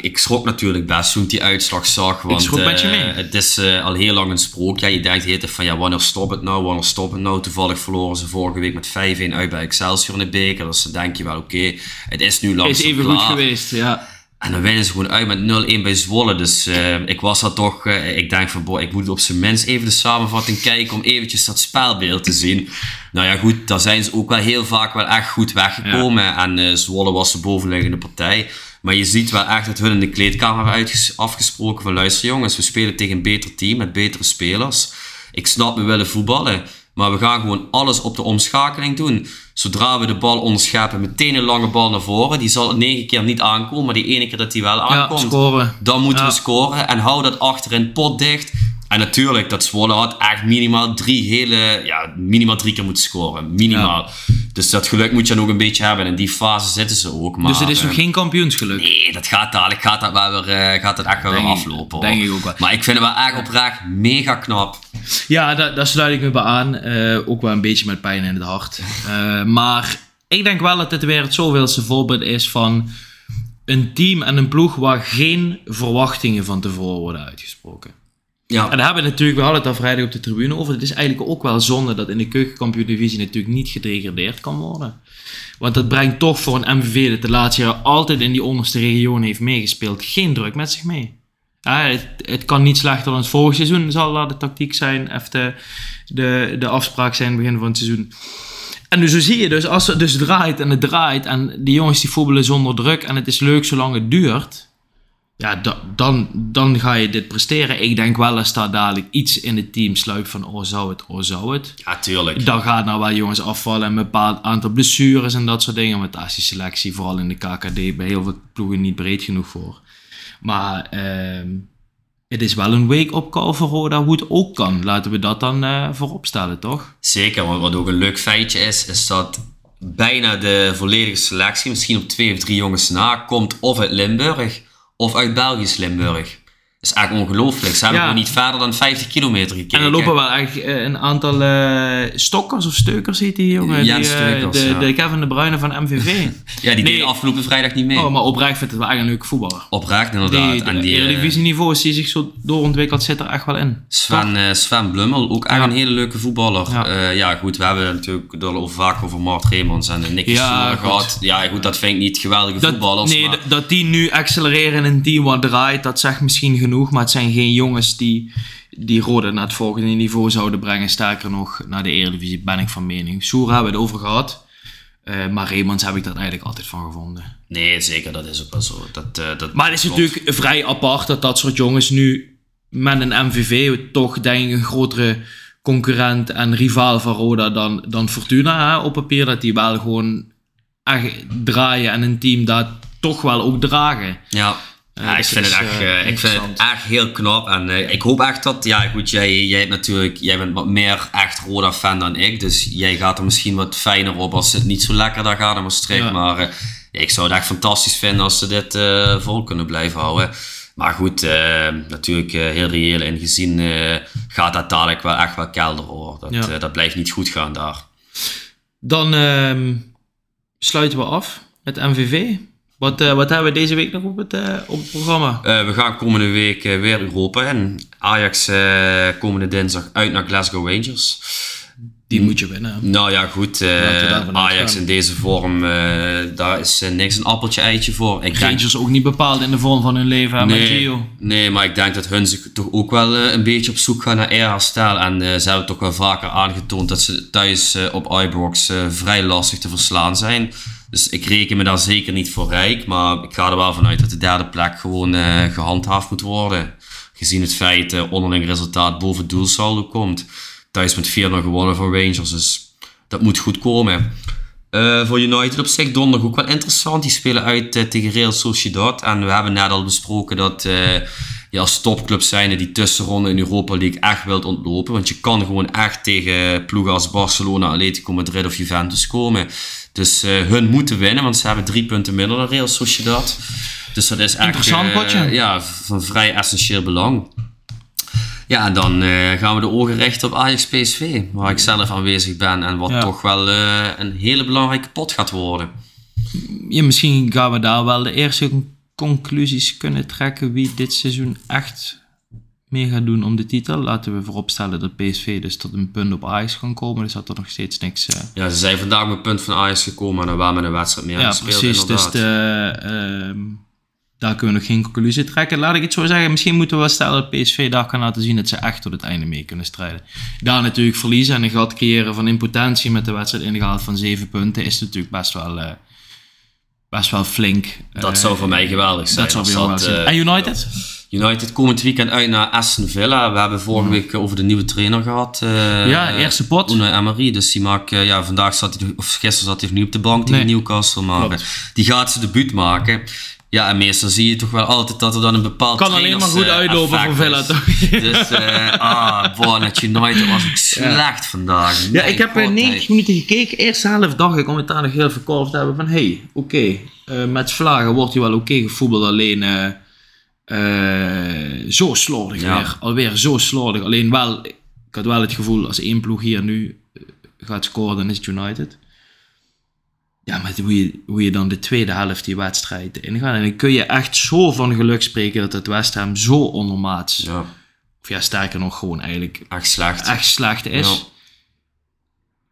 ik schrok natuurlijk best toen ik die uitslag zag. Want, ik schrok met je mee. Het is al heel lang een sprookje. Je denkt heet van, wanneer stopt het nou? Toevallig verloren ze vorige week met 5-1 uit bij Excelsior in de beker. Dus dan denk je wel, oké, het is nu langzaam klaar. Is even goed geweest, ja. En dan winnen ze gewoon uit met 0-1 bij Zwolle. Dus ik was daar toch... ik denk van, ik moet op zijn minst even de samenvatting kijken om eventjes dat spelbeeld te zien. Nou ja, goed, daar zijn ze ook wel heel vaak wel echt goed weggekomen. Ja. En Zwolle was de bovenliggende partij. Maar je ziet wel echt dat hun in de kleedkamer afgesproken van... Luister jongens, we spelen tegen een beter team met betere spelers. Ik snap, we willen voetballen. Maar we gaan gewoon alles op de omschakeling doen. Zodra we de bal onderscheppen, meteen een lange bal naar voren. Die zal 9 keer niet aankomen, maar die ene keer dat die wel aankomt, dan moeten we scoren. En hou dat achterin potdicht. En natuurlijk, dat Zwolle had echt minimaal drie keer moeten scoren. Minimaal. Ja. Dus dat geluk moet je dan ook een beetje hebben. En in die fase zitten ze ook. Maar, dus het is nog geen kampioensgeluk? Nee, dat gaat dadelijk. Gaat dat echt wel weer aflopen. Denk ik ook wel. Maar ik vind het wel echt oprecht mega knap. Ja, daar sluit ik me bij aan. Ook wel een beetje met pijn in het hart. Maar ik denk wel dat dit weer het zoveelste voorbeeld is van... een team en een ploeg waar geen verwachtingen van tevoren worden uitgesproken. Ja. En daar hebben we natuurlijk, we hadden het al vrijdag op de tribune over. Het is eigenlijk ook wel zonde dat in de keukenkampioendivisie natuurlijk niet gedegradeerd kan worden. Want dat brengt toch voor een MVV dat de laatste jaren altijd in die onderste regio heeft meegespeeld, geen druk met zich mee. Ja, het kan niet slechter dan het vorige seizoen, zal dat de tactiek zijn, of de afspraak zijn begin van het seizoen. En dus zo zie je dus, als het draait en die jongens die voetballen zonder druk en het is leuk zolang het duurt... ja, dan ga je dit presteren. Ik denk wel eens dat dadelijk iets in het team sluipt van zou het. Ja, tuurlijk. Dan gaat nou wel jongens afvallen en een bepaald aantal blessures en dat soort dingen. Want daar is die selectie, vooral in de KKD, bij heel veel ploegen niet breed genoeg voor. Maar het is wel een wake-up call voor Roda, hoe het ook kan. Laten we dat dan voorop stellen, toch? Zeker, want wat ook een leuk feitje is, is dat bijna de volledige selectie, misschien op 2 of 3 jongens na, komt of uit Limburg of uit Belgisch Limburg. Dat is eigenlijk ongelooflijk. Ze hebben nog niet verder dan 50 kilometer gekeken. En er lopen wel echt een aantal stokkers of steukers, heet die jongen. De Kevin de Bruyne van MVV. Ja, die deed afgelopen vrijdag niet mee. Oh, maar oprecht vindt het wel echt een leuke voetballer. Oprecht, inderdaad. Die eredivisieniveaus die zich zo doorontwikkeld zit er echt wel in. Sven Blummel, ook echt een hele leuke voetballer. Ja. Goed, we hebben natuurlijk al vaak over Mart Remons en Nicky Stuur gehad. Ja, goed, dat vind ik niet geweldige voetballers. Nee, maar dat die nu accelereren in een team wat draait, dat zegt misschien genoeg. Maar het zijn geen jongens die Roda naar het volgende niveau zouden brengen. Sterker nog, naar de Eredivisie ben ik van mening. Soera hebben we het over gehad. Maar Remans heb ik dat eigenlijk altijd van gevonden. Nee, zeker. Dat is ook wel zo. Maar het is natuurlijk vrij apart dat soort jongens nu met een MVV toch denk ik een grotere concurrent en rivaal van Roda dan Fortuna. Hè? Op papier dat die wel gewoon echt draaien en een team dat toch wel ook dragen. Ja. Ja, ik vind het echt heel knap. En ik hoop echt dat... Ja, goed, jij bent wat meer echt Roda-fan dan ik. Dus jij gaat er misschien wat fijner op als het niet zo lekker daar gaat in Maastricht. Ja. Maar ik zou het echt fantastisch vinden als ze dit vol kunnen blijven houden. Maar goed, natuurlijk heel reëel ingezien gaat dat dadelijk wel echt wel kelder, hoor. Dat blijft niet goed gaan daar. Dan sluiten we af met MVV. Wat hebben we deze week nog op het programma? We gaan komende week weer Europa in. Ajax komende dinsdag uit naar Glasgow Rangers. Die moet je winnen. Nou ja, goed. Ajax in deze vorm, daar is niks een appeltje-eitje voor. Rangers ook niet bepaald in de vorm van hun leven, hè, met Gio. Nee, maar ik denk dat hun zich toch ook wel een beetje op zoek gaan naar eerherstel. En ze hebben toch wel vaker aangetoond dat ze thuis op Ibrox vrij lastig te verslaan zijn. Dus ik reken me daar zeker niet voor rijk. Maar ik ga er wel vanuit dat de derde plek gewoon gehandhaafd moet worden. Gezien het feit dat onderling resultaat boven doelsaldo komt. Thuis met 4-0 gewonnen voor Rangers. Dus dat moet goed komen. Voor United op zich donderdag ook wel interessant. Die spelen uit tegen Real Sociedad. En we hebben net al besproken dat je als topclub zijnde die tussenronde in Europa League echt wilt ontlopen. Want je kan gewoon echt tegen ploegen als Barcelona, Atletico Madrid of Juventus komen. Dus hun moeten winnen, want ze hebben 3 punten minder dan Real Sociedad. Dus dat is echt van vrij essentieel belang. Ja, en dan gaan we de ogen richten op Ajax PSV, waar ik zelf aanwezig ben en wat toch wel een hele belangrijke pot gaat worden. Ja, misschien gaan we daar wel de eerste conclusies kunnen trekken wie dit seizoen echt mee gaat doen om de titel. Laten we vooropstellen dat PSV dus tot een punt op Ajax kan komen. Dus dat er nog steeds niks... Ja, ze zijn vandaag met een punt van Ajax gekomen en wel met een wedstrijd meer gespeeld. Ja, precies. Inderdaad. Dus daar kunnen we nog geen conclusie trekken. Laat ik het zo zeggen. Misschien moeten we wel stellen dat PSV daar kan laten zien dat ze echt tot het einde mee kunnen strijden. Daar natuurlijk verliezen en een gat creëren van impotentie met de wedstrijd ingehaald van 7 punten is natuurlijk best wel flink. Dat zou voor mij geweldig zijn. En United? United komend weekend uit naar Aston Villa. We hebben vorige week over de nieuwe trainer gehad. Eerste pot. Unai Emery. Dus die maakt, vandaag zat hij, of gisteren zat hij nog niet op de bank tegen Newcastle. Maar die gaat zijn debuut maken. Ja, en meestal zie je toch wel altijd dat er dan een bepaald kan alleen maar goed uitlopen voor Villa, toch? Dus, Barnet United was ook slecht vandaag. Ja, ik heb 90 minuten gekeken. Eerste helft dacht ik, om het daar nog heel verkorven te hebben, van met Vlagen wordt hij wel oké gevoetbald, alleen... zo slordig weer. Alweer zo slordig. Alleen wel, ik had wel het gevoel als één ploeg hier nu gaat scoren, dan is het United. Ja, maar hoe je dan de tweede helft die wedstrijd ingaat. En dan kun je echt zo van geluk spreken dat het West Ham zo ondermaats, sterker nog gewoon eigenlijk echt slecht is. Ja.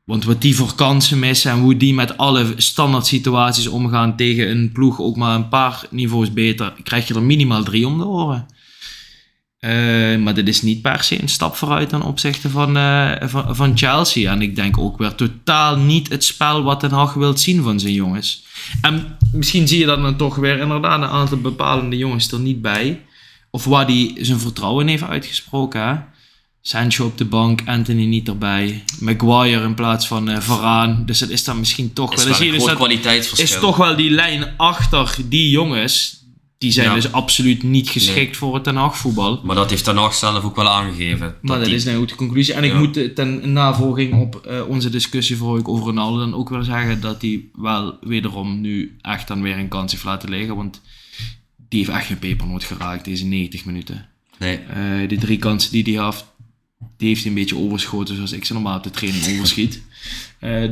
Want wat die voor kansen missen en hoe die met alle standaard situaties omgaan tegen een ploeg ook maar een paar niveaus beter, krijg je er minimaal 3 om de oren. Maar dit is niet per se een stap vooruit ten opzichte van Chelsea. En ik denk ook weer totaal niet het spel wat Den Haag wil zien van zijn jongens. En misschien zie je dat dan toch weer inderdaad een aantal bepalende jongens er niet bij. Of waar hij zijn vertrouwen heeft uitgesproken. Hè? Sancho op de bank, Anthony niet erbij. Maguire in plaats van Varaan. Dus dat is dan misschien toch wel... Het is een groot kwaliteitsverschil. Is toch wel die lijn achter die jongens... Die zijn dus absoluut niet geschikt voor het Den Haag voetbal. Maar dat heeft Den Haag zelf ook wel aangegeven. Maar dat is een goede conclusie. En ik moet ten navolging op onze discussie voor ik over Ronaldo dan ook wel zeggen dat hij wel wederom nu echt dan weer een kans heeft laten liggen. Want die heeft echt geen pepernoot geraakt deze 90 minuten. Nee. Die drie kansen die hij had, die heeft hij een beetje overschoten zoals ik ze normaal op de training overschiet.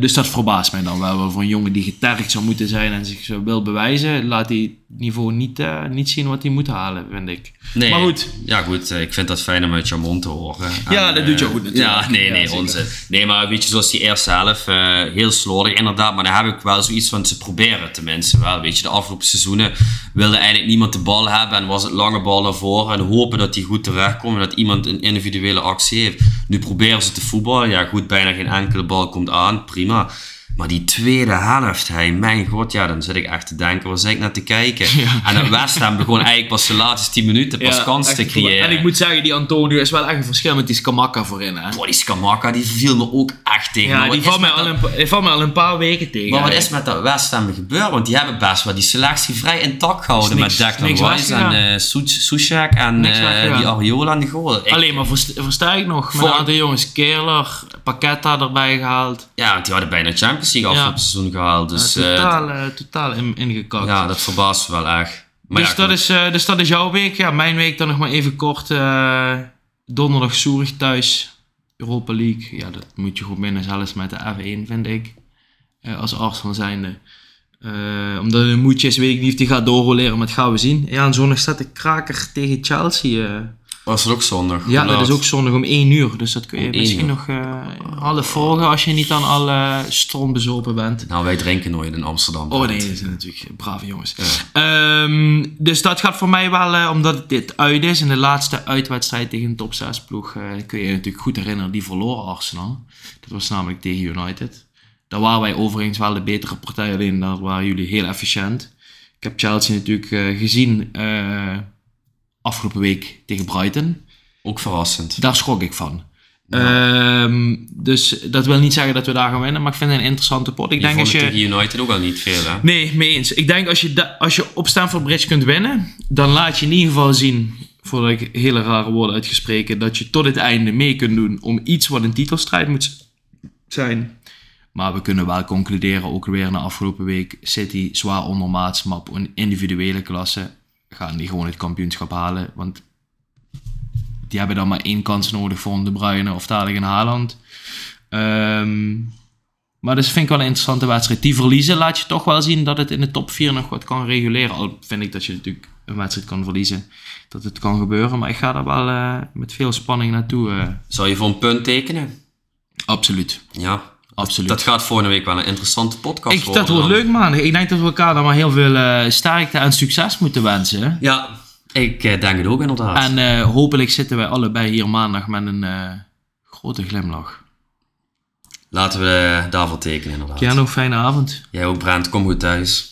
Dus dat verbaast mij dan wel voor een jongen die getergd zou moeten zijn en zich wil bewijzen. Laat hij niveau niet zien wat hij moet halen, vind ik. Nee, maar goed. Ja goed, ik vind dat fijn om uit jouw mond te horen. Ja, en, dat doet je goed natuurlijk. Ja, onzin. Nee, maar weet je, zoals die eerst zelf, heel slordig inderdaad. Maar daar heb ik wel zoiets van, ze proberen tenminste wel. Weet je, de afgelopen seizoenen wilde eigenlijk niemand de bal hebben en was het lange bal naar voren. En hopen dat die goed terechtkomt en dat iemand een individuele actie heeft. Nu proberen ze te voetballen. Ja goed, bijna geen enkele bal komt aan. Prima. Maar die tweede helft, mijn god, ja, dan zit ik echt te denken, waar zit ik naar te kijken? Ja. En het West Ham begon eigenlijk pas de laatste 10 minuten pas kansen te creëren. En ik moet zeggen, die Antonio is wel echt een verschil met die Scamacca voorin. Hè? Boah, die Scamacca, die viel me ook echt tegen. Ja, die valt me al een paar weken tegen. Maar wat is met dat West Ham gebeurd? Want die hebben best wel die selectie vrij intact gehouden met Declan Rice en Soucek en die Ariola en de goal. Alleen maar versterk nog, met een aantal jongens. Keerler, Paqueta erbij gehaald. Ja, want die hadden bijna Champions afgelopen seizoen gehaald. Dus, totaal ingekakt. Ja, dat verbaast me wel echt. Maar dus dat is jouw week. Ja, mijn week dan nog maar even kort. Donderdag Zurich thuis. Europa League. Ja, dat moet je goed winnen. Zelfs met de F1 vind ik. Als Arsenal zijnde. Omdat de moedjes weet ik niet of die gaat doorroleren. Maar dat gaan we zien. Ja, en zondag staat de kraker tegen Chelsea. Was dat ook zondag? Ja, dat is ook zondag om 1:00. Dus dat kun je misschien nog half volgen als je niet aan alle stroombezopen bent. Nou, wij drinken nooit in Amsterdam. Oh nee, dat zijn natuurlijk brave jongens. Ja. Dus dat gaat voor mij wel, omdat dit uit is. In de laatste uitwedstrijd tegen een top 6 ploeg kun je je natuurlijk goed herinneren. Die verloren Arsenal. Dat was namelijk tegen United. Daar waren wij overigens wel de betere partij. Alleen daar waren jullie heel efficiënt. Ik heb Chelsea natuurlijk gezien... afgelopen week tegen Brighton. Ook verrassend. Daar schrok ik van. Ja. Dus dat wil niet zeggen dat we daar gaan winnen. Maar ik vind het een interessante pot. Ik denk als je tegen United ook al niet veel, hè? Nee, mee eens. Ik denk als je op Stamford Bridge kunt winnen... dan laat je in ieder geval zien... voordat ik hele rare woorden uitgespreken... dat je tot het einde mee kunt doen... om iets wat een titelstrijd moet zijn. Maar we kunnen wel concluderen... ook weer na afgelopen week... City zwaar ondermaats, maar op een individuele klasse... gaan die gewoon het kampioenschap halen. Want die hebben dan maar één kans nodig voor een De Bruyne of Tadic en Haaland. Maar dus vind ik wel een interessante wedstrijd. Die verliezen laat je toch wel zien dat het in de top 4 nog wat kan reguleren. Al vind ik dat je natuurlijk een wedstrijd kan verliezen. Dat het kan gebeuren. Maar ik ga daar wel met veel spanning naartoe. Zou je voor een punt tekenen? Absoluut. Ja. Absoluut. Dat gaat volgende week wel een interessante podcast worden. Dat wordt leuk, man. Ik denk dat we elkaar dan maar heel veel sterkte en succes moeten wensen. Ja, ik denk het ook inderdaad. En hopelijk zitten wij allebei hier maandag met een grote glimlach. Laten we daarvoor tekenen inderdaad. Keyanu, fijne avond. Jij ook, Brent. Kom goed thuis.